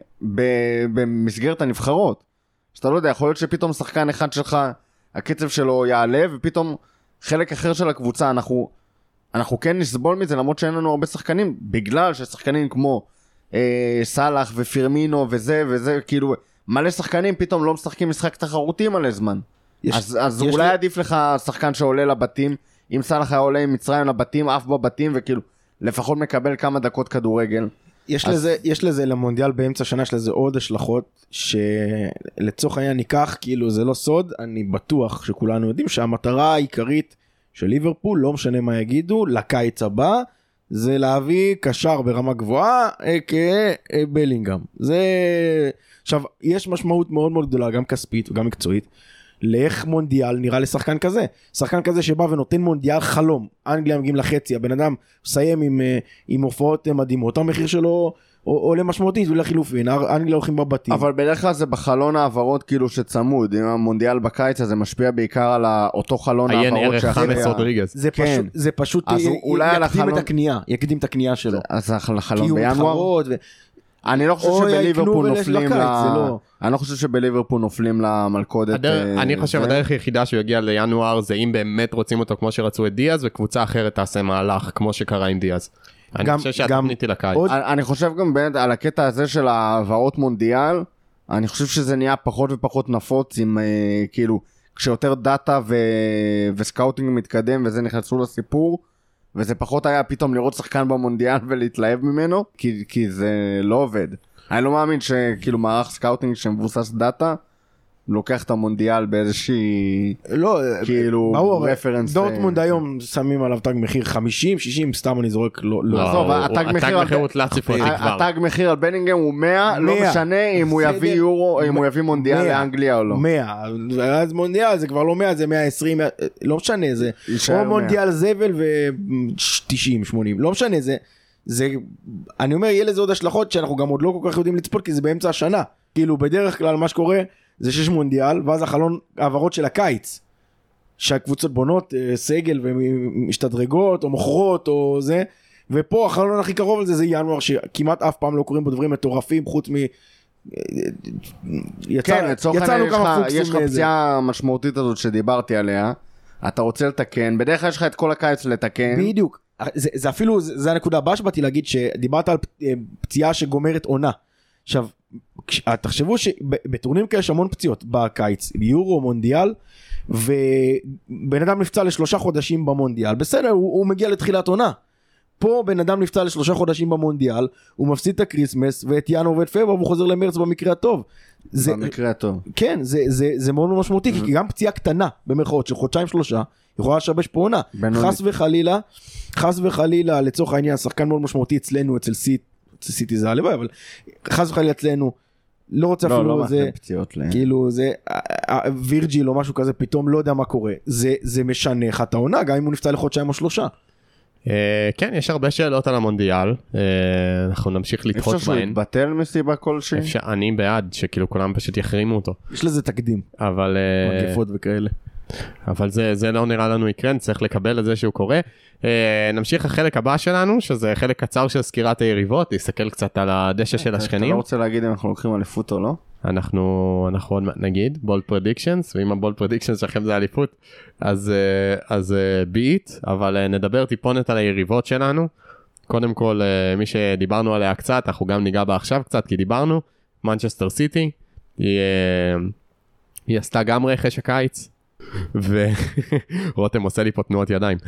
במסגרת הנבחרות. שאתה לא יודע, יכול להיות שפתאום שחקן אחד שלך, הקצב שלו יעלה, ופתאום חלק אחר של הקבוצה, אנחנו כן נסבול מזה, למרות שאין לנו הרבה שחקנים, בגלל ששחקנים כמו סלח ופירמינו וזה, כאילו מלא שחקנים פתאום לא משחקים משחק תחרותי מלא זמן. אז אולי עדיף לך שחקן שעולה לבתים, אם סלח היה עולה עם מצרים לבתים, אף בבתים, וכאילו לפחות מקבל כמה דקות כדורגל. יש לזה למונדיאל באמצע שנה, יש לזה עוד השלכות, שלצורך העניין ניקח, כאילו זה לא סוד, אני בטוח שכולנו יודעים שהמטרה העיקרית של ליברפול, לא משנה מה יגידו, לקיץ הבא, זה להביא קשר ברמה גבוהה, כבלינגהם. זה עכשיו, יש משמעות מאוד מאוד גדולה, גם כספית וגם מקצועית, לאיך מונדיאל נראה לשחקן כזה. שחקן כזה שבא ונותן מונדיאל חלום. אנגליה מגיעים לחצי, הבן אדם סיים עם הופעות מדהימות. המחיר שלו עולה משמעותית, ולחילופין, אנגליה הולכים בבתים. אבל בדרך כלל זה בחלון העברות כאילו שצמוד. אם המונדיאל בקיץ הזה משפיע בעיקר על אותו חלון העברות. עיין ערך חמאס רודריגז. זה פשוט יקדים את הקנייה שלו. אז החלון בינואר. אני לא חושב שבליברפול נופלים אני לא חושב שבליברפול נופלים למלכודת. אני חושב הדרך היחידה שהוא יגיע לינואר זה אם באמת רוצים אותו כמו שרצו את דיאז, וקבוצה אחרת תעשה מהלך כמו שקרה עם דיאז. אני חושב שהתפניתי לקיץ. אני חושב גם באמת על הקטע הזה של העברות מונדיאל, אני חושב שזה נהיה פחות ופחות נפוץ עם כאילו כשיותר דאטה וסקאוטינג מתקדם וזה נכנסו לסיפור, וזה פחות היה פתאום לראות שחקן במונדיאל ולהתלהב ממנו, כי זה לא עובד. אני לא מאמין שכאילו מערך סקאוטינג שמבוסס דאטה לוקח את המונדיאל באיזושהי, לא, כאילו, רפרנס. דורטמונד היום שמים עליו תג מחיר 50, 60, סתם אני זורק, לא. עזוב, התג מחיר על בנינגהם הוא 100, לא משנה אם הוא יביא יורו, אם הוא יביא מונדיאל לאנגליה או לא. 100, אז מונדיאל זה כבר לא 100, זה 120, לא משנה זה. או מונדיאל זבל ו-90, 80, לא משנה זה. זה, אני אומר, יהיה לזה עוד השלכות שאנחנו גם עוד לא כל כך יודעים לצפות, כי זה באמצע השנה. כאילו, בדרך כלל מה שקורה זה שיש מונדיאל, ואז החלון העברות של הקיץ, שהקבוצות בונות סגל ומשתדרגות, או מוכרות, או זה, ופה החלון הכי קרוב לזה, זה ינואר, שכמעט אף פעם לא קוראים בו דברים מטורפים, חוץ מ... יצאנו כמה פוקסים. יש לך פציעה המשמעותית הזאת שדיברתי עליה, אתה רוצה לתקן, בדרך כלל יש לך את כל הקיץ לתקן. בדיוק. זה אפילו, זה הנקודה הבאה שבאתי להגיד, שדיברת על פציעה שגומרת עונה. עכשיו, תחשבו שבתורנים כאלה יש המון פציעות בקיץ, ביורו, מונדיאל, ובן אדם נפצע לשלושה חודשים במונדיאל, בסדר, הוא מגיע לתחילת עונה. פה בן אדם נפצע לשלושה חודשים במונדיאל, הוא מפסיד את הקריסמס ואת ינואר ואת פברואר, והוא חוזר למרץ במקרה הטוב. במקרה הטוב. כן, זה מאוד משמעותי, כי גם פציעה קטנה, במרכאות, של חודשיים שלושה, יכולה לשבש פה עונה. חס וחלילה, לצורך העניין, שחקן מאוד משמעותי אצלנו, אצל סיטי זה הלוואי, אבל חס וחלילה אצלנו, לא רוצה אפילו זה, כאילו זה, וירג'יל או משהו כזה, פתאום לא יודע מה קורה. זה משנה את העונה, גם אם הוא נפצע לחודשיים או שלושה. כן, יש הרבה שאלות על המונדיאל, אנחנו נמשיך לדחות בהן. אפשר שהוא יתבטל מסיבה כלשהי? אני בעד, שכאילו כולם פשוט יחרימו אותו. יש לזה תקדים, מגפות וכאלה. אבל זה לא נראה לנו יקרן, צריך לקבל את זה שהוא קורה. נמשיך החלק הבא שלנו, שזה חלק קצר של סקירת היריבות, להסתכל קצת על הדשא של השכנים. אתה לא רוצה להגיד אם אנחנו לוקחים אליפות או לא? אנחנו עוד נגיד, בולד פרדיקשנס, ואם הבולד פרדיקשנס שלכם זה אליפות, אז ביט, אבל נדבר טיפונת על היריבות שלנו. קודם כל, מי שדיברנו עליה קצת, אנחנו גם ניגע בה עכשיו קצת, כי דיברנו, מנצ'סטר סיטי, היא עשתה גם רכש הקיץ, ורותם עושה לי פה תנועות ידיים,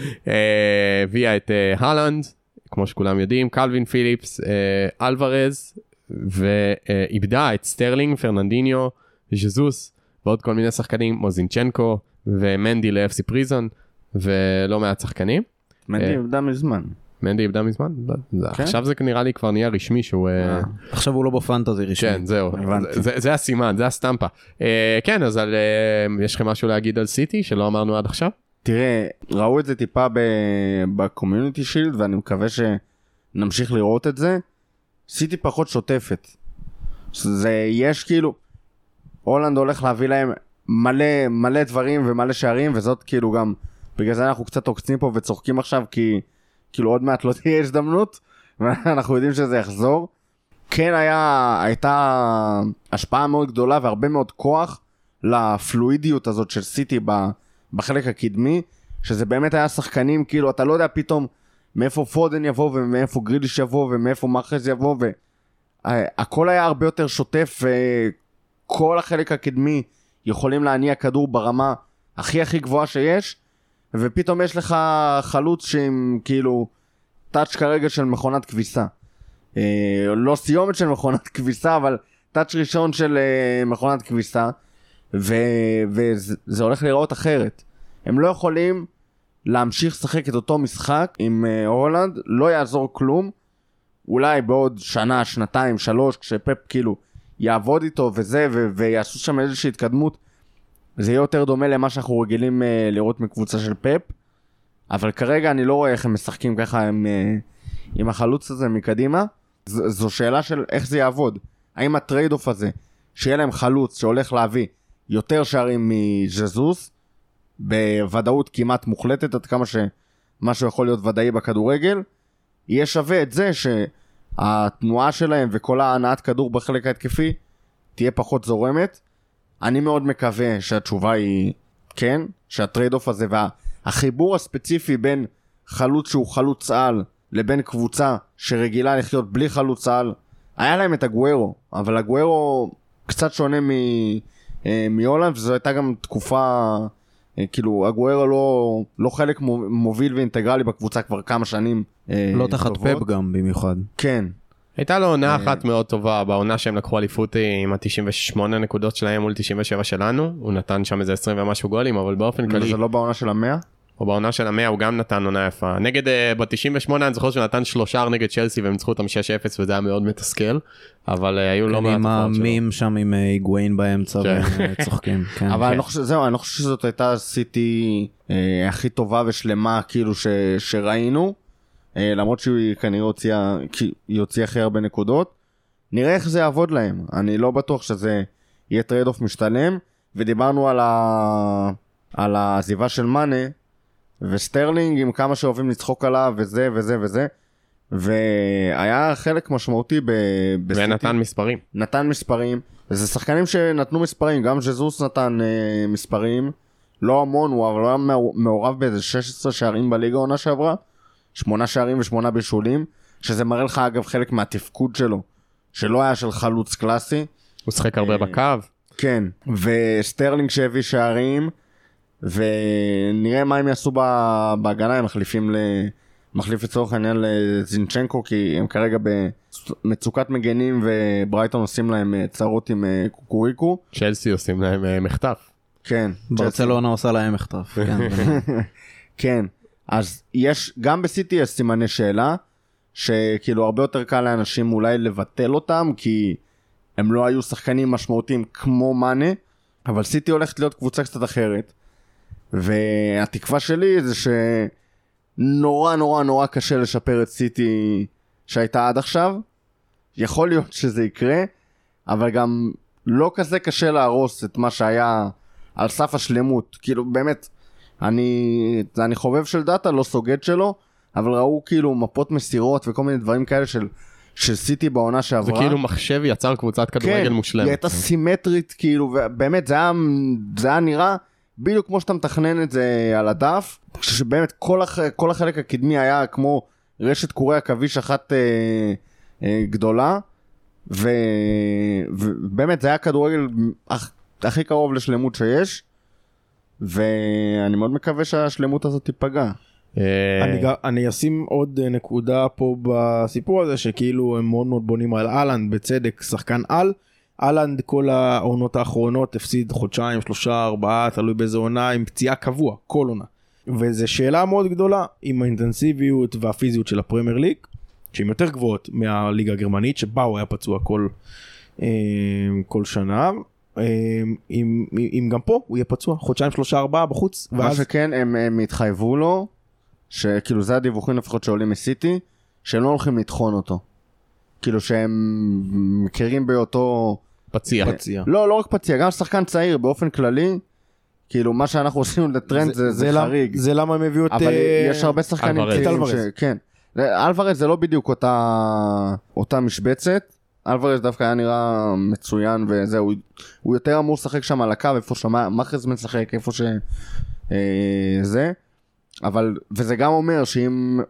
הביאה את הלנד, כמו שכולם יודעים, קלווין פיליפס, אלוורז, ואיבדה את סטרלינג, פרננדיניו, ז'זוס, ועוד כל מיני שחקנים, מוזינצ'נקו, ומנדי לאפסי פריזון, ולא מעט שחקנים. מנדי איבדה מזמן. עכשיו זה נראה לי כבר נהיה רשמי שהוא... עכשיו הוא לא בפנטזי רשמי. כן, זהו. זה הסימן, זה הסטמפה. כן, אז יש לכם משהו להגיד על סיטי שלא אמרנו עד עכשיו? תראה, ראו את זה טיפה בקומיוניטי שילד, ואני מקווה שנמשיך לראות את זה. סיטי פחות שוטפת. זה יש כאילו... הולנד הולך להביא להם מלא דברים ומלא שערים, וזאת כאילו גם... בגלל זה אנחנו קצת עוקצים פה וצוחקים עכשיו, כי... כאילו עוד מעט לא תהיה הזדמנות, ואנחנו יודעים שזה יחזור. כן הייתה השפעה מאוד גדולה, והרבה מאוד כוח לפלואידיות הזאת של סיטי בחלק הקדמי, שזה באמת היה שחקנים, כאילו אתה לא יודע פתאום מאיפה פודן יבוא, ומאיפה גריליש יבוא, ומאיפה מחז יבוא, והכל היה הרבה יותר שוטף, וכל החלק הקדמי יכולים להניע כדור ברמה הכי גבוהה שיש, ופתאום יש לך חלוץ שעם כאילו טאץ' כרגע של מכונת כביסה. לא סיומת של מכונת כביסה, אבל טאץ' ראשון של מכונת כביסה, וזה הולך לראות אחרת. הם לא יכולים להמשיך לשחק את אותו משחק עם הולנד, לא יעזור כלום. אולי בעוד שנה, שנתיים, שלוש, כשפפ כאילו יעבוד איתו וזה, ויעשו שם איזושהי התקדמות, זה יהיה יותר דומה למה שאנחנו רגילים לראות מקבוצה של פאפ, אבל כרגע אני לא רואה איך הם משחקים ככה עם החלוץ הזה מקדימה. זו שאלה של איך זה יעבוד. האם הטרייד אוף הזה, שיהיה להם חלוץ שהולך להביא יותר שערים מז'זוס, בוודאות כמעט מוחלטת, עד כמה שמשהו יכול להיות ודאי בכדורגל, יהיה שווה את זה שהתנועה שלהם וכל ההנעת כדור בחלק ההתקפי תהיה פחות זורמת. אני מאוד מקווה שהתשובה היא כן, שהטרייד אוף הזה והחיבור הספציפי בין חלוץ שהוא חלוץ על לבין קבוצה שרגילה לחיות בלי חלוץ על. היה להם את הגוארו, אבל הגוארו קצת שונה מהולנד, וזו הייתה גם תקופה, כאילו הגוארו לא חלק מוביל ואינטגרלי בקבוצה כבר כמה שנים. לא תחת פאפ גם במיוחד. כן. הייתה לו עונה אחת מאוד טובה, בעונה שהם לקחו אליפות עם ה-98 נקודות שלהם מול 97 שלנו, הוא נתן שם איזה 20 ומשהו גולים, אבל באופן כללי... זה לא בעונה של ה-100? או בעונה של ה-100 הוא גם נתן עונה יפה. נגד, ב-98 אני זוכר שהוא נתן 3 נגד צ'לסי, והם ניצחו אותם 6-0, וזה היה מאוד מתסכל, אבל היו לא מעט... מאמים שם עם היגואין באמצע, וצוחקים. אבל זהו, אני חושב שזאת הייתה סיטי הכי טובה ושלמה, כאילו שראינו. למרות שהיא כנראה יוציאה הכי הרבה נקודות, נראה איך זה יעבוד להם. אני לא בטוח שזה יהיה טרייד אוף משתלם, ודיברנו על העזיבה של מנה וסטרלינג, עם כמה שאוהבים לצחוק עליו וזה וזה וזה, והיה חלק משמעותי בסיטי. ונתן מספרים. נתן מספרים, וזה שחקנים שנתנו מספרים, גם ז'זוס נתן מספרים, לא המון, הוא היה מעורב באיזה 16 שערים בליגה עונה שעברה, 8 שערים ו8 בישולים, שזה מראה לך אגב חלק מהתפקוד שלו, שלא היה של חלוץ קלאסי. הוא שחק הרבה בקו. כן, וסטרלינג שהביא שערים, ונראה מה הם יעשו בהגנה, הם מחליף לצורך העניין לזינצ'נקו, כי הם כרגע במצוקת מגנים, וברייטון עושים להם צרות עם קוקוריקו. צ'לסי עושים להם מחטף. כן. ברצלונה עושה להם מחטף. כן. אז יש, גם בסיטי יש סימני שאלה, שכאילו הרבה יותר קל לאנשים אולי לבטל אותם, כי הם לא היו שחקנים משמעותיים כמו מנה, אבל סיטי הולכת להיות קבוצה קצת אחרת, והתקווה שלי זה שנורא נורא נורא קשה לשפר את סיטי שהייתה עד עכשיו, יכול להיות שזה יקרה, אבל גם לא כזה קשה להרוס את מה שהיה על סף השלמות, כאילו באמת... אני חובב של דאטה, לא סוגד שלו, אבל ראו כאילו מפות מסירות וכל מיני דברים כאלה של סיטי בעונה שעברה. זה כאילו מחשב יצר קבוצת כדורגל מושלמת. כן, היא הייתה סימטרית כאילו, ובאמת זה היה נראה בדיוק כמו שאתה מתכנן את זה על הדף, שבאמת כל החלק הקדמי היה כמו רשת קורי עכביש אחת גדולה, ובאמת זה היה כדורגל הכי קרוב לשלמות שיש, ואני מאוד מקווה שהשלמות הזאת תיפגע. אני אשים עוד נקודה פה בסיפור הזה, שכאילו הם מאוד מאוד בונים על אלנד, בצדק, שחקן על. אלנד כל העונות האחרונות הפסיד 2, 3, 4, תלוי באיזה עונה, עם פציעה קבוע, כל עונה. וזו שאלה מאוד גדולה, עם האינטנסיביות והפיזיות של הפרמייר ליג, שהן יותר גבוהות מהליגה הגרמנית, שבה הוא היה פצוע כל שנה. אם גם פה הוא יהיה פצוע 2, 3, 4 בחוץ. מה שכן, הם התחייבו לו, שכאילו זה הדיווחים לפחות שעולים מסיטי, שהם לא הולכים לתחון אותו, כאילו שהם מכירים באותו פציע. לא רק פציע, גם שחקן צעיר באופן כללי, כאילו מה שאנחנו עושים לטרנד זה חריג. זה למה הם הביאו את אלוורז. אלוורז זה לא בדיוק אותה משבצת. אלוורז דווקא היה נראה מצוין, וזהו, הוא יותר אמור לשחק שם על הקו, איפה שמחז משחק, איפה שזה, אבל, וזה גם אומר שאם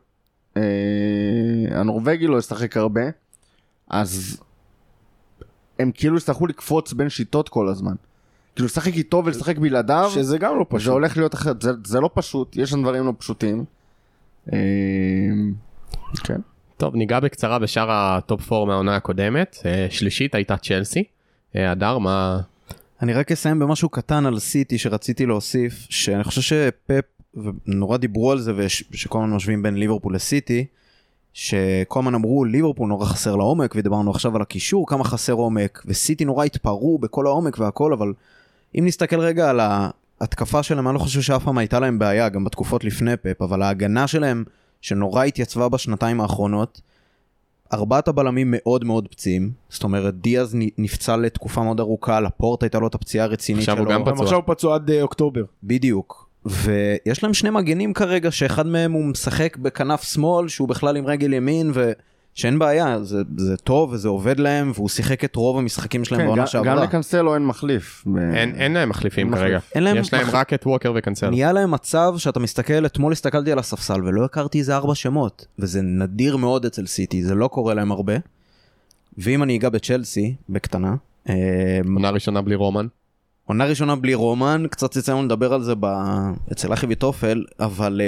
הנורווגי לא ישחק הרבה, אז הם כאילו יצטרכו לקפוץ בין שיטות כל הזמן, כאילו לשחק איתו ולשחק בלעדיו, שזה גם לא פשוט, זה הולך להיות אחרת, זה לא פשוט, יש דברים לא פשוטים, כן. טוב, ניגע בקצרה בשאר הטופ 4 מהעונה הקודמת. שלישית הייתה צ'לסי. הדר, מה... אני רק אסיים במשהו קטן על סיטי שרציתי להוסיף, שאני חושב שפפ, ונורא דיברו על זה, ושכל הזמן משווים בין ליברפול לסיטי, שכל הזמן אמרו, ליברפול נורא חסר לעומק, ודיברנו עכשיו על הקישור, כמה חסר עומק, וסיטי נורא התפרו בכל העומק והכל, אבל אם נסתכל רגע על ההתקפה שלהם, אני לא חושב שאף פעם הייתה להם בעיה, גם בתקופות לפני פפ, אבל ההגנה שלהם שנורא התייצבה בשנתיים האחרונות, 4 הבלמים מאוד מאוד פציעים, זאת אומרת, דיאז נפצע לתקופה מאוד ארוכה, לפורט הייתה לו את הפציעה הרצינית שלו. עכשיו הוא פצוע עד אוקטובר. בדיוק, ויש להם 2 מגנים כרגע, שאחד מהם הוא משחק בכנף שמאל, שהוא בכלל עם רגל ימין, ושאין בעיה, זה טוב וזה עובד להם, והוא שיחק את רוב המשחקים שלהם בעונה שעברה. גם לקנסלו אין מחליף. אין להם מחליפים כרגע. יש להם רק את ווקר וקנסלו. נהיה להם מצב שאתה מסתכל, אתמול הסתכלתי על הספסל ולא הכרתי איזה 4 שמות, וזה נדיר מאוד אצל סיטי, זה לא קורה להם הרבה. ואם אני אגע בצ'לסי, בקטנה. עונה ראשונה בלי רומן. עונה ראשונה בלי רומן, קצת יצא לנו לדבר על זה אצל אחי ויטופל, אבל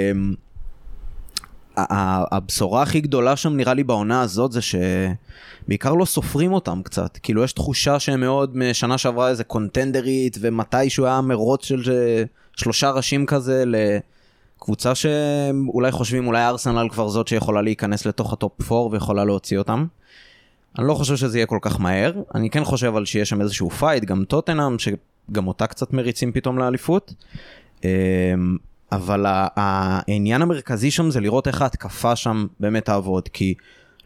הבשורה הכי גדולה שם נראה לי בעונה הזאת זה שבעיקר לא סופרים אותם קצת, כאילו יש תחושה שהם מאוד משנה שעברה איזה קונטנדרית ומתישהו היה מרוץ של שלושה ראשים כזה לקבוצה שאולי חושבים אולי ארסנל כבר זאת שיכולה להיכנס לתוך הטופ 4 ויכולה להוציא אותם. אני לא חושב שזה יהיה כל כך מהר, אני כן חושב על שיש שם איזשהו פייט, גם טוטנהאם שגם אותה קצת מריצים פתאום לאליפות, אבל העניין המרכזי שם זה לראות איך ההתקפה שם באמת תעבוד, כי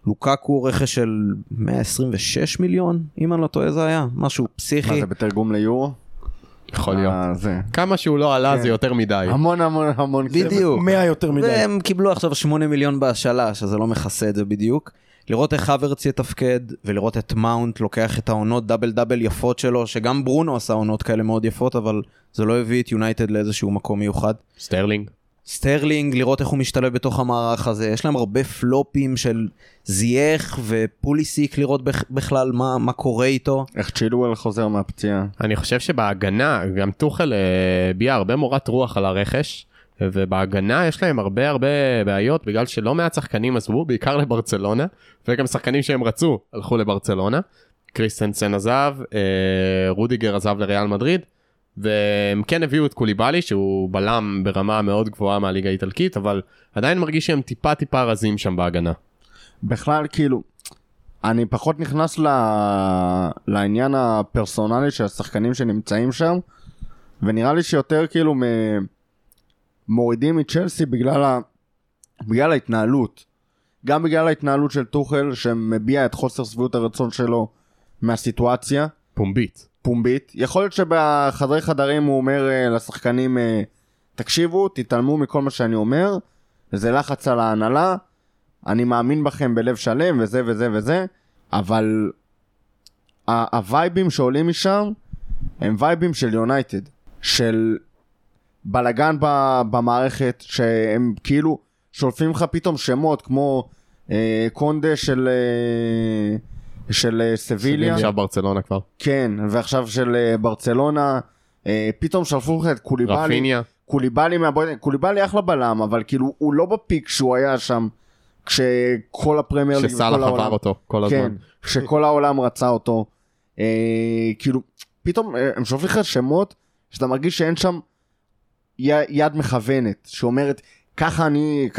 לוקאקו הוא רכש של 126 מיליון, אם אני לא טועה זה היה, משהו פסיכי. מה זה בתרגום ליורו? יכול להיות. כמה שהוא לא עלה זה יותר מדי. המון המון המון. בדיוק. 100 יותר מדי. והם קיבלו עכשיו 8 מיליון בהשאלה, שזה לא מכסה את זה בדיוק. לראות איך הוורץ יתפקד, ולראות את מאונט לוקח את העונות דאבל דאבל יפות שלו, שגם ברונו עשה עונות כאלה מאוד יפות, אבל זה לא הביא את יונייטד לאיזשהו מקום מיוחד. סטרלינג, לראות איך הוא משתלב בתוך המערך הזה, יש להם הרבה פלופים של זייך ופוליסיק, לראות בכלל מה קורה איתו. איך צ'ילואל חוזר מהפציעה. אני חושב שבהגנה, גם תוכל ביע הרבה מורת רוח על הרכש, ובהגנה יש להם הרבה הרבה בעיות, בגלל שלא מעט שחקנים עזבו, בעיקר לברצלונה, וגם שחקנים שהם רצו הלכו לברצלונה, קריסטנסן עזב, רודיגר עזב לריאל מדריד, והם כן הביאו את קוליבאלי, שהוא בלם ברמה מאוד גבוהה מהליגה האיטלקית, אבל עדיין מרגיש שהם טיפה טיפה רזים שם בהגנה. בכלל כאילו, אני פחות נכנס לעניין הפרסונלי של השחקנים שנמצאים שם, ונראה לי שיותר כאילו מורידים את צ'לסי בגלל ההתנהלות, גם בגלל ההתנהלות של טוחל שמביע את חוסר סביעות הרצון שלו מהסיטואציה. פומבית. יכול להיות שבחדרי חדרים הוא אומר לשחקנים, תקשיבו, תתעלמו מכל מה שאני אומר, זה לחץ על ההנהלה, אני מאמין בכם בלב שלם וזה וזה וזה, אבל הווייבים שעולים משם הם וייבים של יונייטד, של בלגן במערכת, שהם כאילו שולפים לך פתאום שמות כמו קונדה של סביליה, עכשיו ברצלונה כבר, כן, ועכשיו של ברצלונה, פתאום שלפו לך את קוליבאלי אחלה בלם, אבל כאילו הוא לא בפיק שהוא היה שם כשכל הפרמייר ליג שסאלח עבר אותו כל הזמן, כן, כשכל העולם רצה אותו, כאילו פתאום הם שולפים לך שמות שאתה מרגיש שאין שם יד מכוונת, שאומרת, ככה אני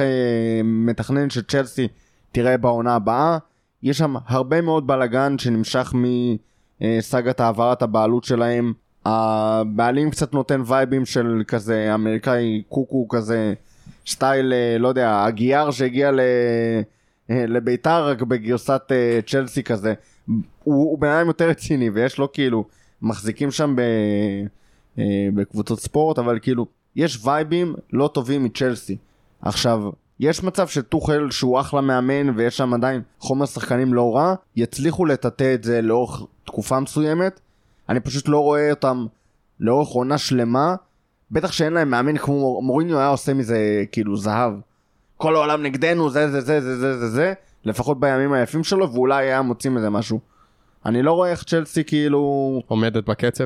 מתכנן שצ'לסי תראה בעונה הבאה. יש שם הרבה מאוד בלגן שנמשך מסגת העברת הבעלות שלהם. הבעלים קצת נותן וייבים של כזה אמריקאי קוקו כזה, שטייל, לא יודע, הגייר שהגיע לביתר רק בגרסת צ'לסי כזה. הוא בעיניים יותר רציני, ויש לו כאילו, מחזיקים שם בקבוצות ספורט, אבל כאילו, יש וייבים לא טובים מצ'לסי. עכשיו, יש מצב שטוחל שהוא אחלה מאמן ויש שם עדיין חומר שחקנים לא רע, יצליחו לטטא את זה לאורך תקופה מסוימת. אני פשוט לא רואה אותם לאורך עונה שלמה, בטח שאין להם מאמן כמו מוריניו היה עושה מזה כאילו זהב, כל העולם נגדנו זה זה זה זה זה זה זה, לפחות בימים היפים שלו, ואולי היה מוצאים איזה משהו. אני לא רואה איך צ'לסי כאילו עומדת בקצב,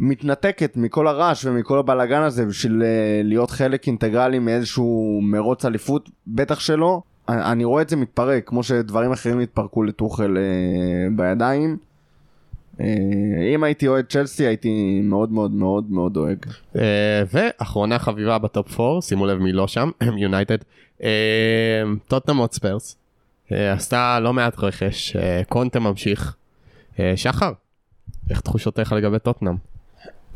מתנתקת מכל הרעש ומכל הבלגן הזה בשביל להיות חלק אינטגרלי מאיזשהו מרוץ אליפות, בטח שלא. אני רואה את זה מתפרק כמו שדברים אחרים התפרקו לטוחל בידיים. אם הייתי אוהד צ'לסי הייתי מאוד מאוד מאוד מאוד דואג. ואחרונה חביבה בטופ 4, שימו לב מי לא שם, יונייטד, טוטנהאם הוטספרס עשתה לא מעט רכש, קונטה ממשיך. שחר, איך תחושותיך לגבי טוטנהאם?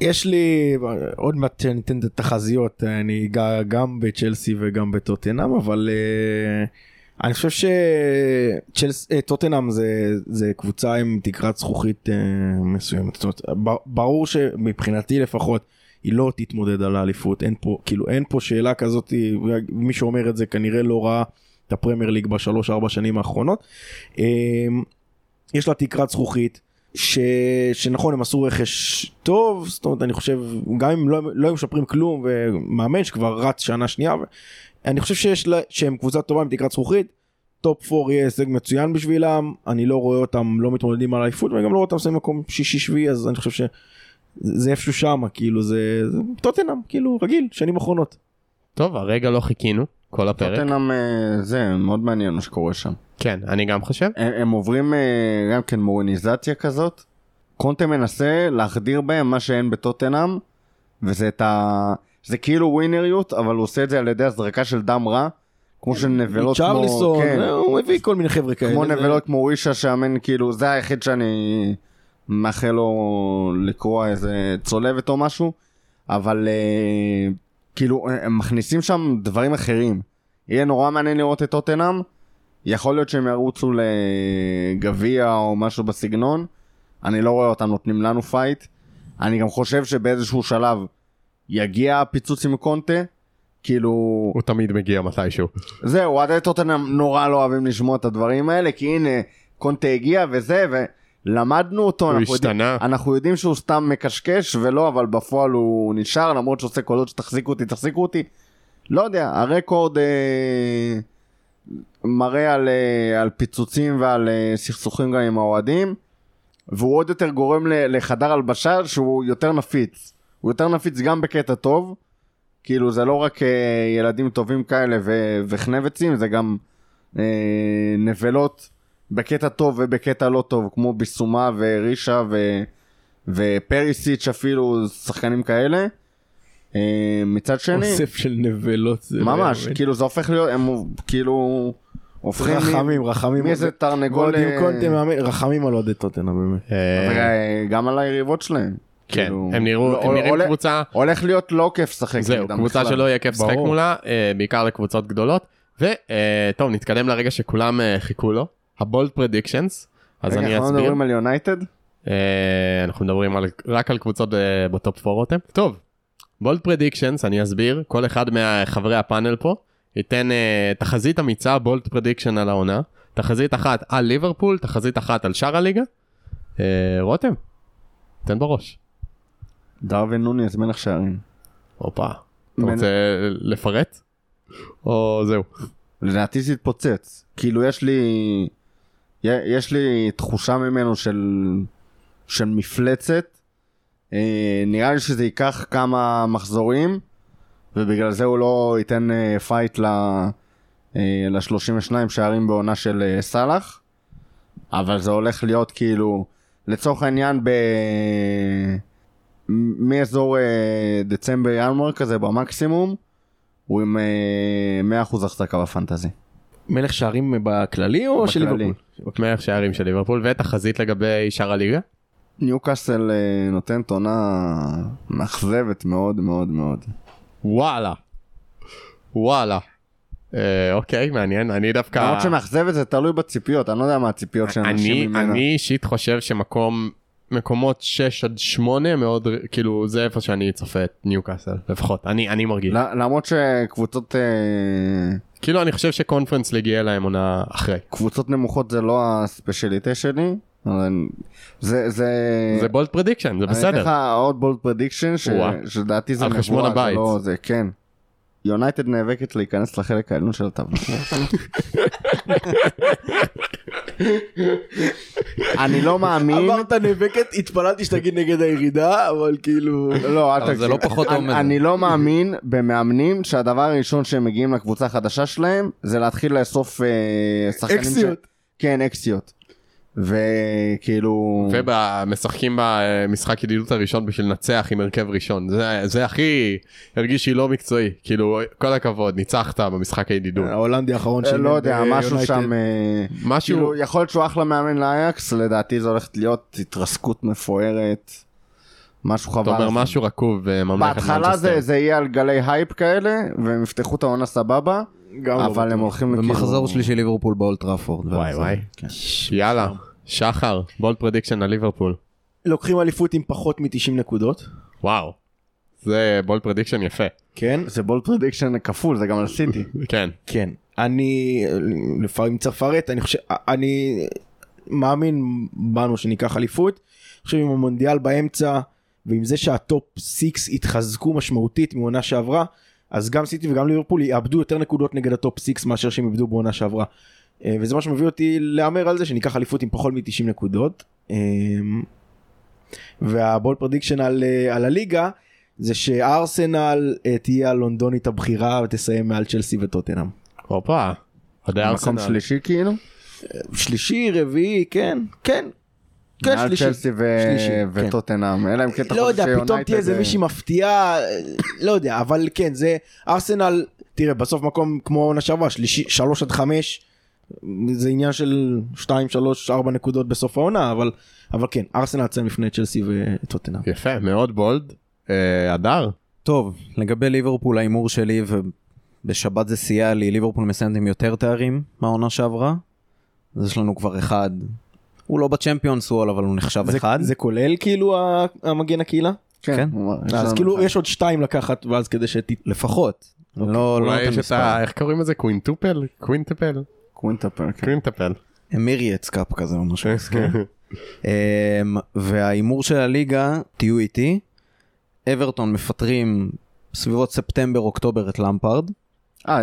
יש לי, עוד מעט שאני אתן את התחזיות, אני אגע גם בצ'לסי וגם בטוטנהאם, אבל אני חושב שטוטנהאם זה קבוצה עם תקרת זכוכית מסוימת, זאת אומרת, ברור שמבחינתי לפחות, היא לא תתמודד על האליפות, אין פה שאלה כזאת, מי שאומר את זה כנראה לא ראה את הפרמייר ליג ב3-4 שנים האחרונות, יש לה תקרת זכוכית, שנכון הם עשו רכש טוב, זאת אומרת אני חושב גם אם לא משפרים כלום ומאמן שכבר רץ שנה שנייה, אני חושב שהם קבוצה טובה עם תקרת זכוכית, טופ 4 יהיה הישג מצוין בשבילם, אני לא רואה אותם לא מתמודדים על האליפות, ואני גם לא רואה אותם שם מקום 6-7, אז אני חושב שזה איפשהו שם, כאילו זה טוטנהאם, כאילו רגיל, שנים אחרונות. טוב, הרגע לא חיכינו, כל הפרק. טוטנהאם, זה מאוד מעניין מה שקורה שם. כן, אני גם חושב. הם עוברים גם כן מוריניזציה כזאת. קונטה מנסה להחדיר בהם מה שאין בטוטנהאם, וזה את ה... זה כאילו ווינריות, אבל הוא עושה את זה על ידי הזרקה של דם רע, כמו של נבלות כמו... צ'רליסון, כן. הוא הביא כל מיני חבר'ה כאלה. כמו נבלות, כמו אישה שאמן, כאילו, זה היחיד שאני מאחל לו לקרוא איזה צולבת או משהו, אבל כאילו, הם מכניסים שם דברים אחרים. יהיה נורא מעניין לראות את טוטנהאם, יכול להיות שהם ירוצו לגביע או משהו בסגנון, אני לא רואה אותם נותנים לנו פייט, אני גם חושב שבאיזשהו שלב יגיע הפיצוץ עם קונטה, כאילו... הוא תמיד מגיע מתישהו. זהו, עד טוטנהאם נורא לא אוהבים לשמוע את הדברים האלה, כי הנה, קונטה הגיע וזה, ולמדנו אותו, הוא השתנה. אנחנו יודעים שהוא סתם מקשקש ולא, אבל בפועל הוא נשאר, למרות שעושה קולות שתחזיקו אותי, תחזיקו אותי. לא יודע, הרקורד מראה על פיצוצים ועל סכסוכים גם עם האוהדים, והוא עוד יותר גורם לחדר הלבשה שהוא יותר נפיץ. הוא יותר נפיץ גם בקטע טוב, כאילו זה לא רק ילדים טובים כאלה וחנבצים, זה גם נבלות בקטע טוב ובקטע לא טוב, כמו ביסומה ורישה ופריסיץ' אפילו, שחקנים כאלה. מצד שני... אוסף של נבלות. ממש, כאילו זה הופך להיות, הם כאילו... רחמים, רחמים. מי זה תרנגול... רחמים על עודת אותנו באמת. גם על היריבות שלהם. כן, הם נראים קבוצה... הולך להיות לא כיף שחק. זהו, קבוצה שלא יהיה כיף שחק מולה, בעיקר לקבוצות גדולות. וטוב, נתקדם לרגע שכולם חיכו לו. הבולד פרדיקשנס. אז אני אסביר. אנחנו מדברים על יונייטד? אנחנו מדברים רק על קבוצות בטופ 4 רותם. טוב, בולד פרדיקשנס, אני אסביר. כל אחד מחברי הפאנל פה ייתן תחזית אמיצה, בולד פרדיקשן על העונה. תחזית אחת על ליברפול, תחזית אחת על שער הליגה. רותם, תן בראש. דרווין נוניז מלך שערים. הופה. אתה רוצה לפרט? או זהו. לדעתי זה התפוצץ. כאילו יש לי תחושה ממנו של מפלצת. נראה לי שזה ייקח כמה מחזורים. ובגלל זה הוא לא ייתן פייט ל-32 שערים בעונה של סלאח, אבל זה הולך להיות כאילו, לצורך העניין, מאזור דצמבר-ינואר כזה במקסימום, הוא עם 100% החזקה בפנטזי. מלך שערים בכללי או של ליברפול? מלך שערים של ליברפול, ותחזית לגבי שער הליגה? ניוקאסל נותן תונה מאכזבת מאוד מאוד מאוד. וואלה, וואלה, אוקיי, מעניין, אני דווקא... למרות שמאכזבת זה תלוי בציפיות, אני לא יודע מה הציפיות של אנשים ממנה. אני אישית חושב שמקומות 6-8 מאוד, כאילו זה איפה שאני צופה את ניוקאסל, לפחות, אני מרגיש. למרות שקבוצות... כאילו אני חושב שקונפרנס ליג יהיה להם עונה אחרי. קבוצות נמוכות זה לא הספשייליטה שלי, זה בולד פרדיקשן, זה בסדר. אני אתן לך עוד בולד פרדיקשן שדעתי זה נבואה, זה כן. יונייטד נאבקת להיכנס לחלק העליון של הטבלה. אני לא מאמין. אמרת נאבקת, התפללתי שתגיד נגד הירידה, אבל כאילו... לא, אל תגיד. אני לא מאמין במאמנים שהדבר הראשון שהם מגיעים לקבוצה החדשה שלהם זה להתחיל לאסוף שחקנים... אקסיות. כן, אקסיות. וכאילו... ומשחקים במשחק ידידות הראשון בשביל לנצח עם הרכב ראשון. זה הכי הרגיש שהיא לא מקצועי. כאילו, כל הכבוד, ניצחת במשחק הידידות. ההולנדי האחרון שלי. לא יודע, משהו שם... משהו... יכול להיות שהוא אחלה מאמן לאייקס, לדעתי זה הולכת להיות התרסקות מפוארת. משהו חבל. אתה אומר משהו רקוב. בהתחלה זה יהיה על גלי הייפ כאלה, והם יפתחו את העונה סבבה. אבל הם הולכים לכיוון. במחזור שלי של ליברפול באולטראפורד. וואי וואי. יאללה, שחר, בולד פרדיקשן על ליברפול. לוקחים אליפות עם פחות מ-90 נקודות. וואו, זה בולד פרדיקשן יפה. כן, זה בולד פרדיקשן כפול, זה גם על סיטי. כן. כן, אני, לפעמים צפרת, אני חושב, אני מאמין בנו שניקח אליפות. אני חושב עם המונדיאל באמצע, ועם זה שהטופ 6 התחזקו משמעותית מעונה שעברה, אז גם סיטי וגם ליברפול יאבדו יותר נקודות נגד הטופ 6 מאשר שהם יאבדו בעונה שעברה. וזה מה שמביא אותי לאמר על זה, שניקח אליפות עם פחות מ-90 נקודות. והבול פרדיקשן על הליגה, זה שארסנל תהיה הלונדונית הבחירה ותסיים מעל צ'לסי וטוטנהאם. אופה, עדיין ארסנל. מקום שלישי כאילו? שלישי, רביעי, כן, כן. מעל צ'לסי וטוטנהאם. לא יודע, פתאום תהיה איזה מישהי מפתיעה, לא יודע, אבל כן, זה ארסנל, תראה, בסוף מקום כמו נשאבה, 3-5, זה עניין של 2-3-4 נקודות בסוף העונה, אבל כן, ארסנל יצא לפני צ'לסי וטוטנהאם. יפה, מאוד בולד. הדר? טוב, לגבי ליברפול, האימור שלי, ובשבת זה סייע לי, ליברפול מסיימת עם יותר תארים מהעונה שעברה, אז יש לנו כבר אחד, הוא לא בצ'מפיונס וול, אבל הוא נחשב אחד. זה כולל כאילו המגן הקהילה? כן. אז כאילו יש עוד 2 לקחת, ואז כדי לפחות. אולי יש את ה... איך קוראים את זה? קווינטופל? קווינטפל? קווינטפל. אמירייטס קאפ כזה, או משהו. והאימור של הליגה, תהיו איתי, אברטון מפטרים סביבות ספטמבר-אוקטובר את למפרד.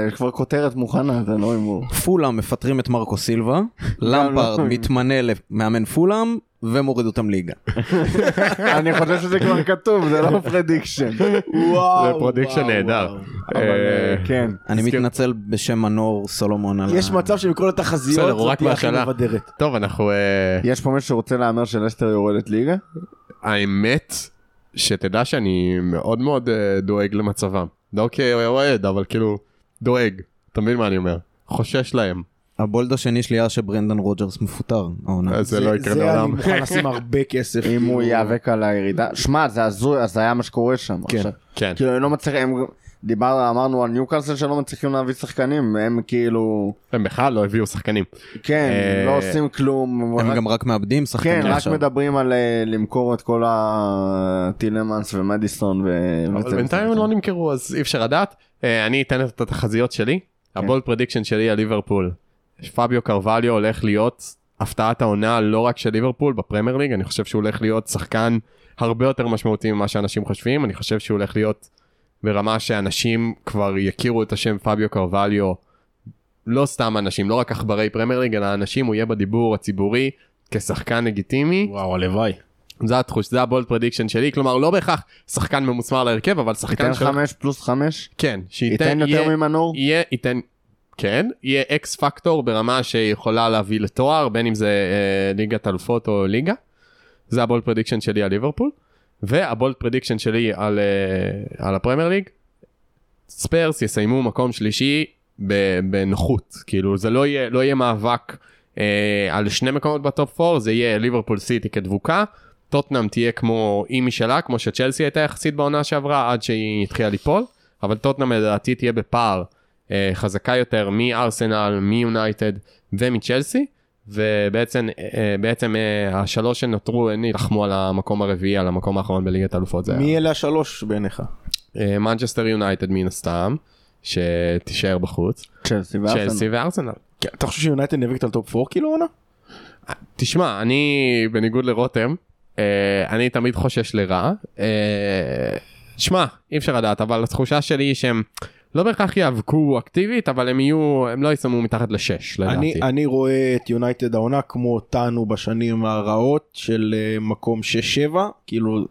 יש כבר כותרת מוכנה, זה לא אימור. פולהאם מפטרים את מרקו סילבה, למפרד מתמנה למאמן פולהאם, ומוריד אותם ליגה. אני חושב שזה כבר כתוב, זה לא פרדיקשן. זה פרדיקשן נהדר. כן. אני מתנצל בשם מנור סולומון. יש מצב שמכל התחזיות זאת תהיה הכי מבדרת. טוב, אנחנו... יש פה מישהו שרוצה להאמר שלסטר יורדת ליגה? האמת... שתדע שאני מאוד מאוד דואג למצבם. אוקיי, אוהד, אבל כאילו, דואג. אתה מבין מה אני אומר? חושש להם. הבולד השני שלי היה שברנדן רוג'רס מפוטר. זה לא יקרה לעולם. זה אני מוכן לשים הרבה כסף. אם הוא יאבק על הירידה. שמע, זה הזוי, אז היה מה שקורה שם. כן. כאילו, הם לא מצליחים... אמרנו על ניוקאסל שלא מצליחים להביא שחקנים, הם כאילו... הם בכלל לא הביאו שחקנים. כן, לא עושים כלום. הם גם רק מאבדים שחקנים. כן, רק מדברים על למכור את כל הטילמנס ומדיסון. אבל בינתיים הם לא נמכרו, אז אי אפשר לדעת. אני אתן את התחזיות שלי. הבולד פרדיקשן שלי על ליברפול. פאביו קרווליו הולך להיות הפתעת העונה לא רק של ליברפול בפרמייר ליג, אני חושב שהוא הולך להיות שחקן הרבה יותר משמעותי ממה שאנשים חושבים. אני חושב שהוא הולך להיות... ברמה שאנשים כבר יכירו את השם פאביו קרווליו, לא סתם אנשים, לא רק אכברי פרמייר ליג, אלא אנשים, הוא יהיה בדיבור הציבורי כשחקן לגיטימי. וואו, הלוואי. זה התחוש, זה הבולד פרדיקשן שלי, כלומר לא בהכרח שחקן ממוסמר להרכב, אבל שחקן... ייתן 5+5? כן. ייתן יותר ממנור? ייתן, כן, יהיה אקס פקטור ברמה שיכולה להביא לתואר, בין אם זה ליגת אלופות או ליגה. זה הבולד פרדיקשן שלי על ליברפול. והבולד פרדיקשן שלי על הפרמייר ליג, ספרס יסיימו מקום שלישי בנוחות, כאילו זה לא יהיה מאבק על 2 מקומות בטופ 4, זה יהיה ליברפול סיטי כדבוקה, טוטנהאם תהיה כמו אימי שלה, כמו שצ'לסי הייתה יחסית בעונה שעברה עד שהיא התחילה ליפול, אבל טוטנהאם לדעתי תהיה בפער חזקה יותר מארסנל, מיונייטד ומצ'לסי, ובעצם השלוש שנותרו נלחמו על המקום הרביעי, על המקום האחרון בליגת האלופות. מי אלה השלוש בעיניך? מנצ'סטר יונייטד מן הסתם, שתישאר בחוץ. צ'לסי וארסנל. אתה חושב שיונייטד נאבקת על טופ 4 כאילו עונה? תשמע, אני בניגוד לרותם, אני תמיד חושש לרע. תשמע, אי אפשר לדעת, אבל התחושה שלי היא שהם... לא בהכרח יאבקו אקטיבית, אבל הם לא יסמו מתחת ל6, לדעתי. אני רואה את יונייטד העונה כמו אותנו בשנים הרעות של מקום 6-7, כאילו,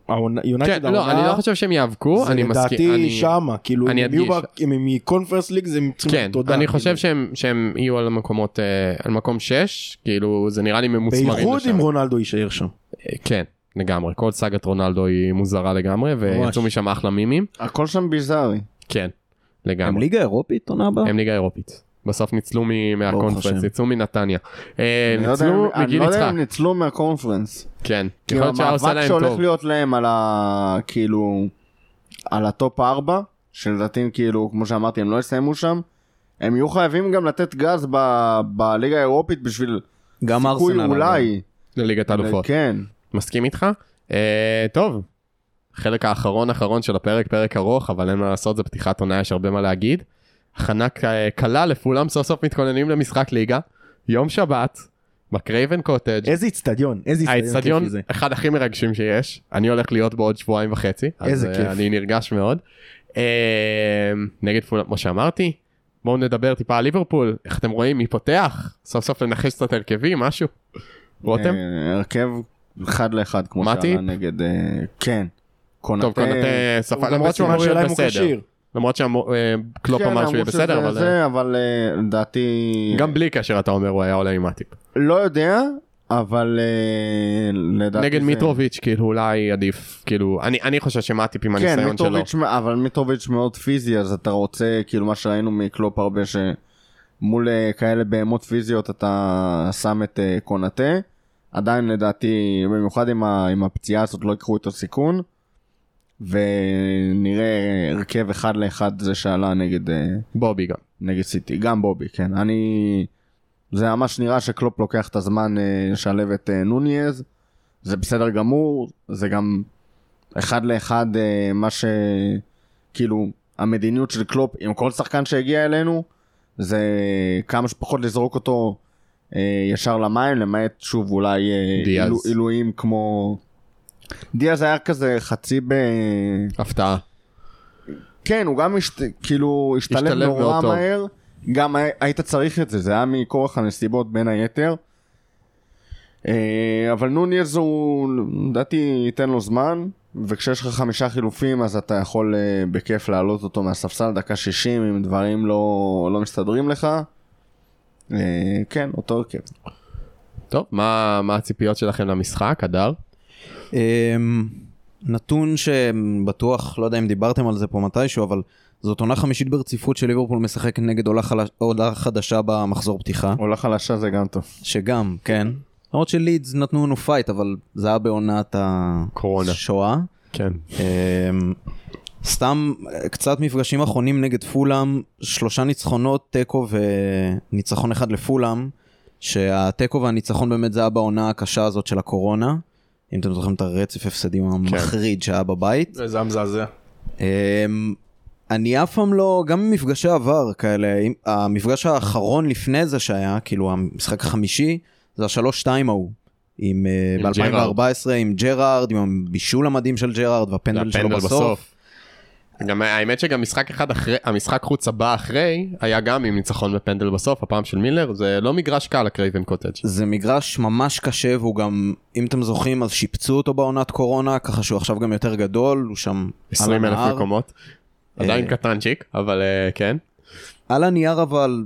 יונייטד העונה... לא, אני לא חושב שהם יאבקו, אני מסכים. זה לדעתי שמה, כאילו, הם מקונפרנס ליג, זה מצוין תודה. כן, אני חושב שהם יהיו על מקומות, על מקום 6, כאילו, זה נראה לי ממוסמרים לשם. בייחוד אם רונלדו יישאר שם. כן. לגמרי, כל סגת רונלדו היא מוזרה לגמרי, ויצאו משם אחלה מימים. הכל שם ביזארי. כן. לגמרי. הם ליגה אירופית עונה הבאה? הם ליגה אירופית. בסוף ניצלו מהקונפרנס, ניצלו מנתניה. ניצלו מגיל יצחק. אני לא יודע אם ניצלו מהקונפרנס. כן. כי המאבק שהולך להיות להם על ה... כאילו... על הטופ 4, שלדעתי כאילו, כמו שאמרתי, הם לא יסיימו שם, הם יהיו חייבים גם לתת גז בליגה האירופית בשביל... גם ארסנל. אולי. לליגת האלופות. כן. מסכים איתך? טוב. חלק האחרון של הפרק, פרק ארוך, אבל אין מה לעשות, זה פתיחת עונה, יש הרבה מה להגיד. הכנה קלה לפולהאם, סוף סוף מתכוננים למשחק ליגה, יום שבת, בקרייבן קוטג'. איזה אצטדיון, האצטדיון אחד הכי מרגשים שיש, אני הולך להיות בעוד שבועיים וחצי, אז אני נרגש מאוד. נגד פולהאם, כמו שאמרתי, בואו נדבר טיפה על ליברפול, איך אתם רואים, מי פותח, סוף סוף לנחש את הרכבי, משהו. רותם? הרכב 1-1, כמו שעלה נגד, כן. קונטה ספג, למרות שהוא אמר שאלה אם הוא כשיר. למרות שקלופ אמר שהוא יהיה בסדר, אבל לדעתי... גם בלי כאשר אתה אומר הוא היה עולה עם הטיפ. לא יודע, אבל לדעתי... נגד מיטרוביץ' כאילו אולי עדיף, כאילו, אני חושב שמה הטיפ עם הניסיון שלו. אבל מיטרוביץ' מאוד פיזי, אז אתה רוצה, כאילו מה שראינו מקלופ הרבה ש... מול כאלה בהמות פיזיות אתה שם את קונטה, עדיין לדעתי, במיוחד עם הפציעה הזאת לא יקחו איתו סיכון, ונראה הרכב אחד לאחד זה שעלה נגד בובי גם. נגד סיטי, גם בובי, כן. זה ממש נראה שקלופ לוקח את הזמן לשלב את נוניאז, זה בסדר גמור, זה גם אחד לאחד מה ש... כאילו, המדיניות של קלופ עם כל שחקן שהגיע אלינו, זה כמה שפחות לזרוק אותו ישר למים, למעט שוב אולי עילויים כמו... דיאז היה כזה חצי ב... הפתעה. כן, הוא גם כאילו השתלב נורא מהר, גם היית צריך את זה, זה היה מכורח הנסיבות בין היתר, אבל נוניאז הוא, לדעתי, ייתן לו זמן, וכשיש לך 5 חילופים, אז אתה יכול בכיף להעלות אותו מהספסל דקה 60, אם דברים לא מסתדרים לך. כן, אותו הרכב. טוב, מה הציפיות שלכם למשחק, הדר? נתון שבטוח, לא יודע אם דיברתם על זה פה מתישהו, אבל זאת עונה 5 ברציפות של ליברפול משחק נגד עולה חדשה במחזור פתיחה. עולה חלשה זה גם טוב. שגם, כן. למרות שלידס נתנו לנו פייט, אבל זה היה בעונת השואה. כן. סתם קצת מפגשים אחרונים נגד פולהאם, 3 ניצחונות, תיקו וניצחון אחד לפולהאם, שהתיקו והניצחון באמת זה היה בעונה הקשה הזאת של הקורונה, אם אתם זוכרים את הרצף הפסדים המחריד שהיה בבית. זה המזעזע. אני אף פעם לא, גם במפגשי עבר כאלה, המפגש האחרון לפני זה שהיה, כאילו המשחק החמישי, זה 3-2 ההוא, ב-2014 עם ג'רארד, עם הבישול המדהים של ג'רארד, והפנדל שלו בסוף. האמת שגם המשחק חוץ הבא אחרי, היה גם עם ניצחון ופנדל בסוף, הפעם של מילר, זה לא מגרש קל הקרייבן קוטג'. זה מגרש ממש קשה, והוא גם, אם אתם זוכרים, אז שיפצו אותו בעונת קורונה, ככה שהוא עכשיו גם יותר גדול, הוא שם 20,000 מקומות, עדיין קטנצ'יק, אבל כן. על הנייר אבל,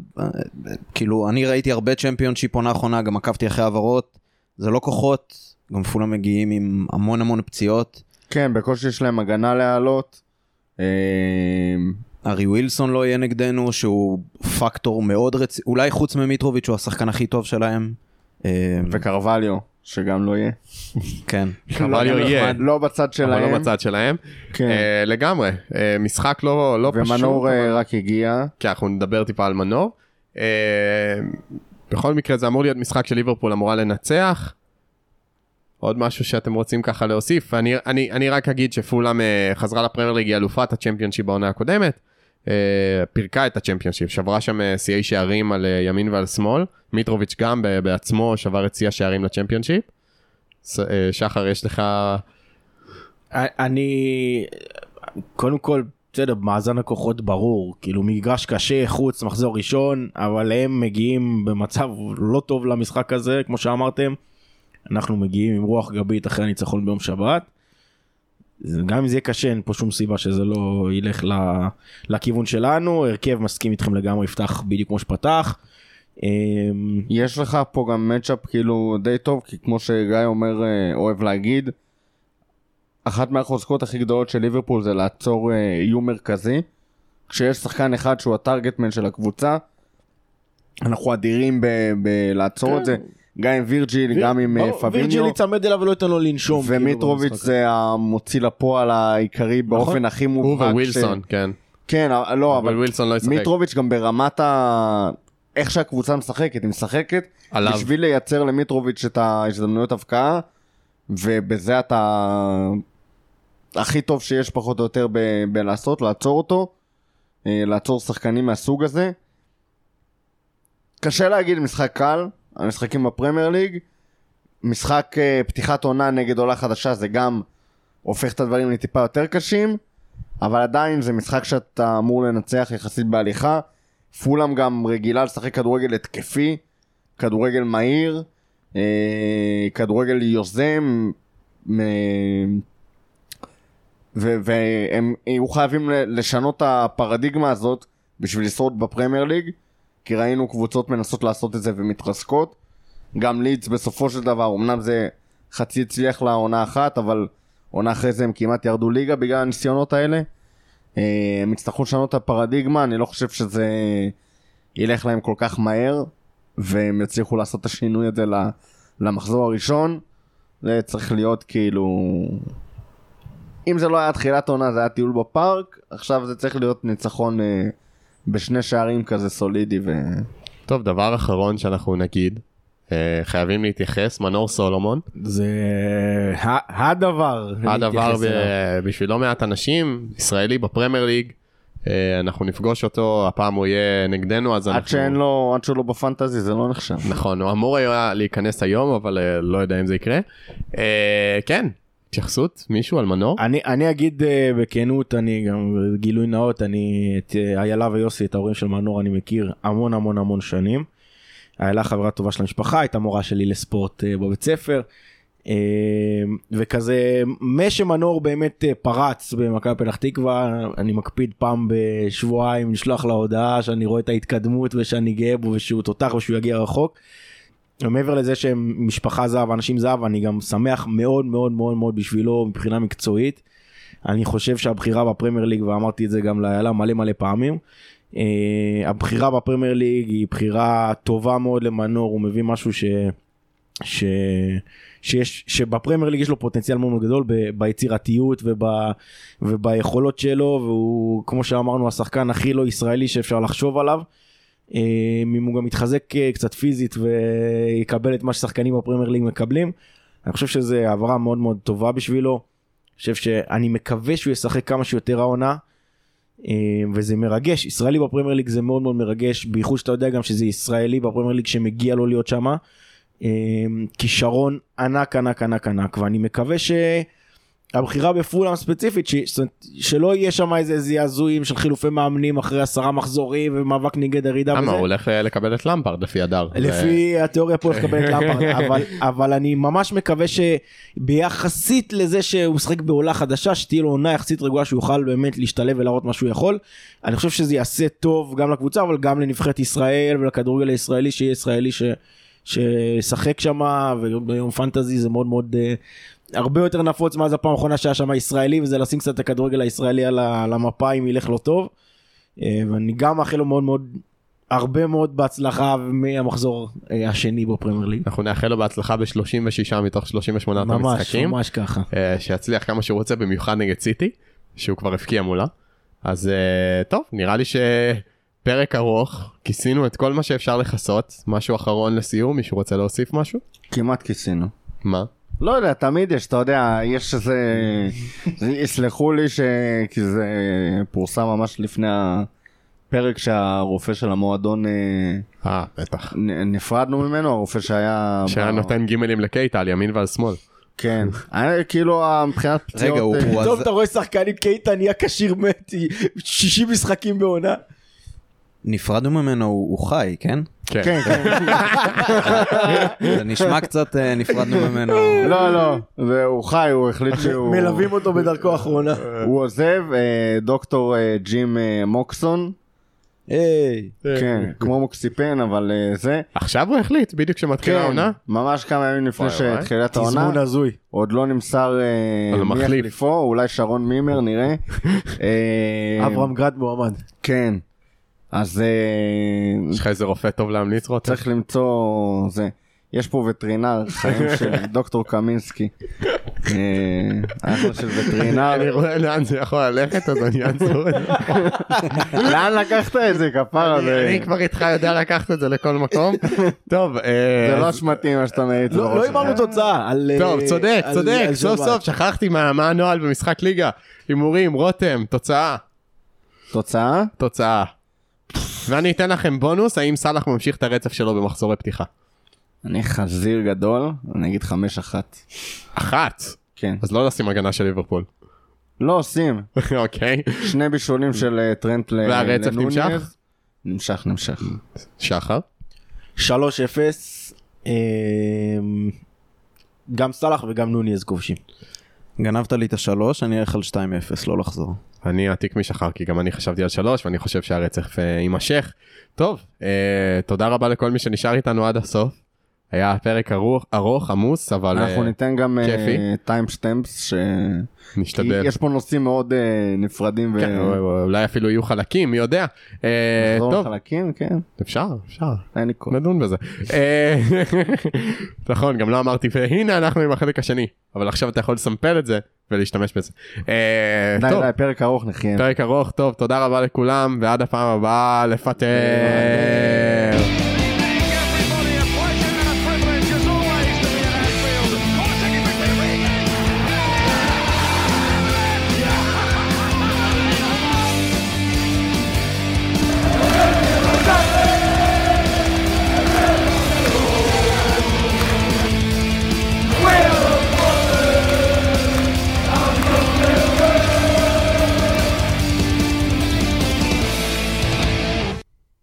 כאילו, אני ראיתי הרבה צ'מפיונשיפ עונה אחרונה, גם עקבתי אחרי העברות, זה לא כוחות, גם פולה מגיעים עם המון המון פציעות. כן, בקושי יש להם הגנה להעלות. ארי ווילסון לא יהיה נגדנו, שהוא פקטור מאוד רציני, אולי חוץ ממיטרוביץ' הוא השחקן הכי טוב שלהם. וקרווליו, שגם לא יהיה. כן. קרווליו יהיה. לא בצד שלהם. אבל לא בצד שלהם. לגמרי. משחק לא פשוט. ומנור רק הגיע. כי אנחנו נדבר טיפה על מנור. בכל מקרה זה אמור להיות משחק של ליברפול אמורה לנצח. עוד משהו שאתם רוצים ככה להוסיף. אני רק אגיד שפולהאם חזרה לפרמייר ליג, אלופת הצ'מפיונשיפ בעונה הקודמת. פירקה את הצ'מפיונשיפ, שברה שם שיאי שערים על ימין ועל שמאל, מיטרוביץ' גם בעצמו שבר את שיאי שערים לצ'מפיונשיפ. שחר, יש לך... אני קודם כל, בסדר, מאזן הכוחות ברור, כאילו מגרש קשה, חוץ, מחזור ראשון, אבל הם מגיעים במצב לא טוב למשחק הזה, כמו שאמרתם, אנחנו מגיעים עם רוח גבית אחרי הניצחון ביום שבת, גם אם זה קשה, אין פה שום סיבה שזה לא ילך לכיוון שלנו. הרכב מסכים איתכם לגמרי, יפתח בדיוק כמו שפתח. יש לך פה גם מצ'אפ כאילו די טוב, כי כמו שגיא אומר, אוהב להגיד, אחת מהחוזקות הכי גדולות של ליברפול זה לעצור איום מרכזי. כשיש שחקן אחד שהוא הטרגטמן של הקבוצה, אנחנו אדירים בלעצור את זה. גם עם וירג'יל, גם עם פאביניו. וירג'יל יצמד אליו ולא ייתן לו לנשום. ומיטרוביץ' זה המוציא לפועל העיקרי באופן הכי מובהק. הוא ווילסון, כן. כן, לא, אבל מיטרוביץ' גם ברמת איך שהקבוצה משחקת, היא משחקת בשביל לייצר למיטרוביץ' את ההזדמנויות הבקעה, ובזה אתה הכי טוב שיש פחות או יותר בלעשות, לעצור אותו, לעצור שחקנים מהסוג הזה. קשה להגיד משחק קל, המשחקים בפרמייר ליג, משחק פתיחת עונה נגד עולה חדשה, זה גם הופך את הדברים לטיפה יותר קשים, אבל עדיין זה משחק שאתה אמור לנצח יחסית בהליכה. פולהאם גם רגילה לשחק כדורגל התקפי, כדורגל מהיר, כדורגל יוזם, והם יהיו חייבים לשנות את הפרדיגמה הזאת בשביל לשרוד בפרמייר ליג, כי ראינו קבוצות מנסות לעשות את זה ומתרסקות. גם לידס בסופו של דבר, אמנם זה חצי הצליח לה עונה אחת, אבל עונה אחרי זה הם כמעט ירדו ליגה בגלל הניסיונות האלה. הם יצטרכו לשנות את הפרדיגמה, אני לא חושב שזה ילך להם כל כך מהר, והם יצליחו לעשות את השינוי הזה למחזור הראשון. זה צריך להיות כאילו... אם זה לא היה תחילת עונה, זה היה טיול בפארק, עכשיו זה צריך להיות ניצחון בשני שערים כזה סולידי ו... טוב, דבר אחרון שאנחנו נגיד, חייבים להתייחס, מנור סולומון. זה הדבר. הדבר בשביל לא מעט אנשים, ישראלי בפרמייר ליג, אנחנו נפגוש אותו, הפעם הוא יהיה נגדנו, אז אנחנו... עד שהוא לא בפנטזי, זה לא נחשב. נכון, הוא אמור היה להיכנס היום, אבל לא יודע אם זה יקרה. כן. התייחסות מישהו על מנור? אני אגיד בכנות, אני גם גילוי נאות, את איילה ויוסי, את ההורים של מנור אני מכיר המון המון המון שנים. איילה חברה טובה של המשפחה, הייתה מורה שלי לספורט בבית ספר, וכזה מה שמנור באמת פרץ במכבי פתח תקווה, אני מקפיד פעם בשבועיים לשלוח לה הודעה שאני רואה את ההתקדמות ושאני גאה בו ושהוא תותח ושהוא יגיע רחוק. מעבר לזה שהם משפחה זהב, אנשים זהב, אני גם שמח מאוד מאוד מאוד מאוד בשבילו מבחינה מקצועית. אני חושב שהבחירה בפרמייר ליג, ואמרתי את זה גם לילה מלא מלא פעמים, הבחירה בפרמייר ליג היא בחירה טובה מאוד למנור, הוא מביא משהו שבפרמייר ליג יש לו פוטנציאל מאוד גדול ביצירתיות וביכולות שלו, והוא כמו שאמרנו השחקן הכי לא ישראלי שאפשר לחשוב עליו. אם הוא גם מתחזק קצת פיזית ויקבל את מה ששחקנים בפרמייר ליג מקבלים, אני חושב שזו העברה מאוד מאוד טובה בשבילו. אני חושב שאני מקווה שהוא ישחק כמה שיותר העונה, וזה מרגש, ישראלי בפרמייר ליג זה מאוד מאוד מרגש, בייחוד שאתה יודע גם שזה ישראלי בפרמייר ליג שמגיע לו להיות שמה, כישרון ענק ענק ענק ענק, ואני מקווה ש... הבחירה בפולהאם ספציפית, שלא יהיה שם איזה זעזועים של חילופי מאמנים אחרי 10 מחזורים ומאבק נגד ירידה וזה. הוא הולך לקבל את למפרד לפי הדר. לפי התיאוריה פה הוא לקבל את למפרד, אבל אני ממש מקווה שביחסית לזה שהוא משחק בעולה חדשה, שתהיה לו עונה יחסית רגועה שהוא יוכל באמת להשתלב ולהראות מה שהוא יכול. אני חושב שזה יעשה טוב גם לקבוצה, אבל גם לנבחרת ישראל ולכדורגל הישראלי, שיהיה ישראלי ששחק שם, וביום פנטזי זה מאוד מאוד... הרבה יותר נפוץ מאז הפעם האחרונה שהיה שם ישראלי, וזה לשים קצת את הכדורגל הישראלי על המפה אם ילך לא טוב, ואני גם מאחל לו מאוד מאוד הרבה מאוד בהצלחה מהמחזור השני בפרמייר ליג. אנחנו נאחל לו בהצלחה ב-36 מתוך 38 המשחקים. ממש ככה. שיצליח כמה שהוא רוצה, במיוחד נגד סיטי, שהוא כבר הפקיע מולה. אז טוב, נראה לי שפרק ארוך, כיסינו את כל מה שאפשר לכסות, משהו אחרון לסיום, מישהו רוצה להוסיף משהו? כמעט כיסינו. מה? לא יודע, תמיד יש, אתה יודע, יש איזה, יסלחו לי כי זה פורסם ממש לפני הפרק שהרופא של המועדון, בטח. נפרדנו ממנו, הרופא שהיה נותן גימלים לקייטה על ימין ועל שמאל. כן, כאילו מבחינת פציעות. טוב, אתה רואה שחקנים, קייטה נהיה קשיר מת, 60 משחקים בעונה. נפרדנו ממנו, הוא חי, כן? כן. זה נשמע קצת נפרדנו ממנו. לא, והוא חי, הוא החליט שהוא... מלווים אותו בדרכו האחרונה. הוא עוזב, דוקטור ג'ים מוקסון. כן, כמו מוקסיפן, אבל זה... עכשיו הוא החליט, בדיוק כשמתחילה העונה? ממש כמה ימים לפני שהתחילת העונה. תזמון הזוי. עוד לא נמסר מי החליפו, אולי שרון מימר, נראה. אברהם גרד מועמד. כן. אז יש לך איזה רופא טוב להמליץ, רותם? צריך למצוא זה. יש פה וטרינר, חיים של דוקטור קמינסקי. אחלה של וטרינר. אני רואה לאן זה יכול ללכת, אז אני אעצור את זה. לאן לקחת את זה, כפרה? אני כבר איתך יודע לקחת את זה לכל מקום. טוב. זה לא שמתי מה שאתה מעיץ. לא אמרנו תוצאה. טוב, צודק. סוף סוף, שכחתי מה הנוהל במשחק ליגה. הימורים, רותם, תוצאה. תוצאה. ואני אתן לכם בונוס, האם סלח ממשיך את הרצף שלו במחזורי פתיחה? אני חזיר גדול, אני אגיד 5-1. 1? כן. אז לא לשים הגנה של ליברפול. לא עושים. אוקיי. 2 בישולים של טרנט לנוניאז. והרצף נמשך? נמשך. שחר? 3-0. גם סלח וגם נוניאז כובשים. גנבת לי את ה-3, אני אלך על 2-0, לא לחזור. אני עתיק משחר, כי גם אני חשבתי על 3, ואני חושב שהרצח יימשך. טוב, תודה רבה לכל מי שנשאר איתנו עד הסוף. היה פרק ארוך, עמוס, אבל אנחנו ניתן גם טיימסטמפס, נשתדל. יש פה נושאים מאוד נפרדים. כן, אולי אפילו יהיו חלקים, מי יודע. נחזור חלקים, כן. אפשר. אין לי קול. נדון בזה. נכון, גם לא אמרתי, והנה אנחנו עם החלק השני, אבל עכשיו אתה יכול לסמפל את זה ולהשתמש בזה. די, פרק ארוך, נחיה. פרק ארוך, טוב, תודה רבה לכולם, ועד הפעם הבאה לפתח.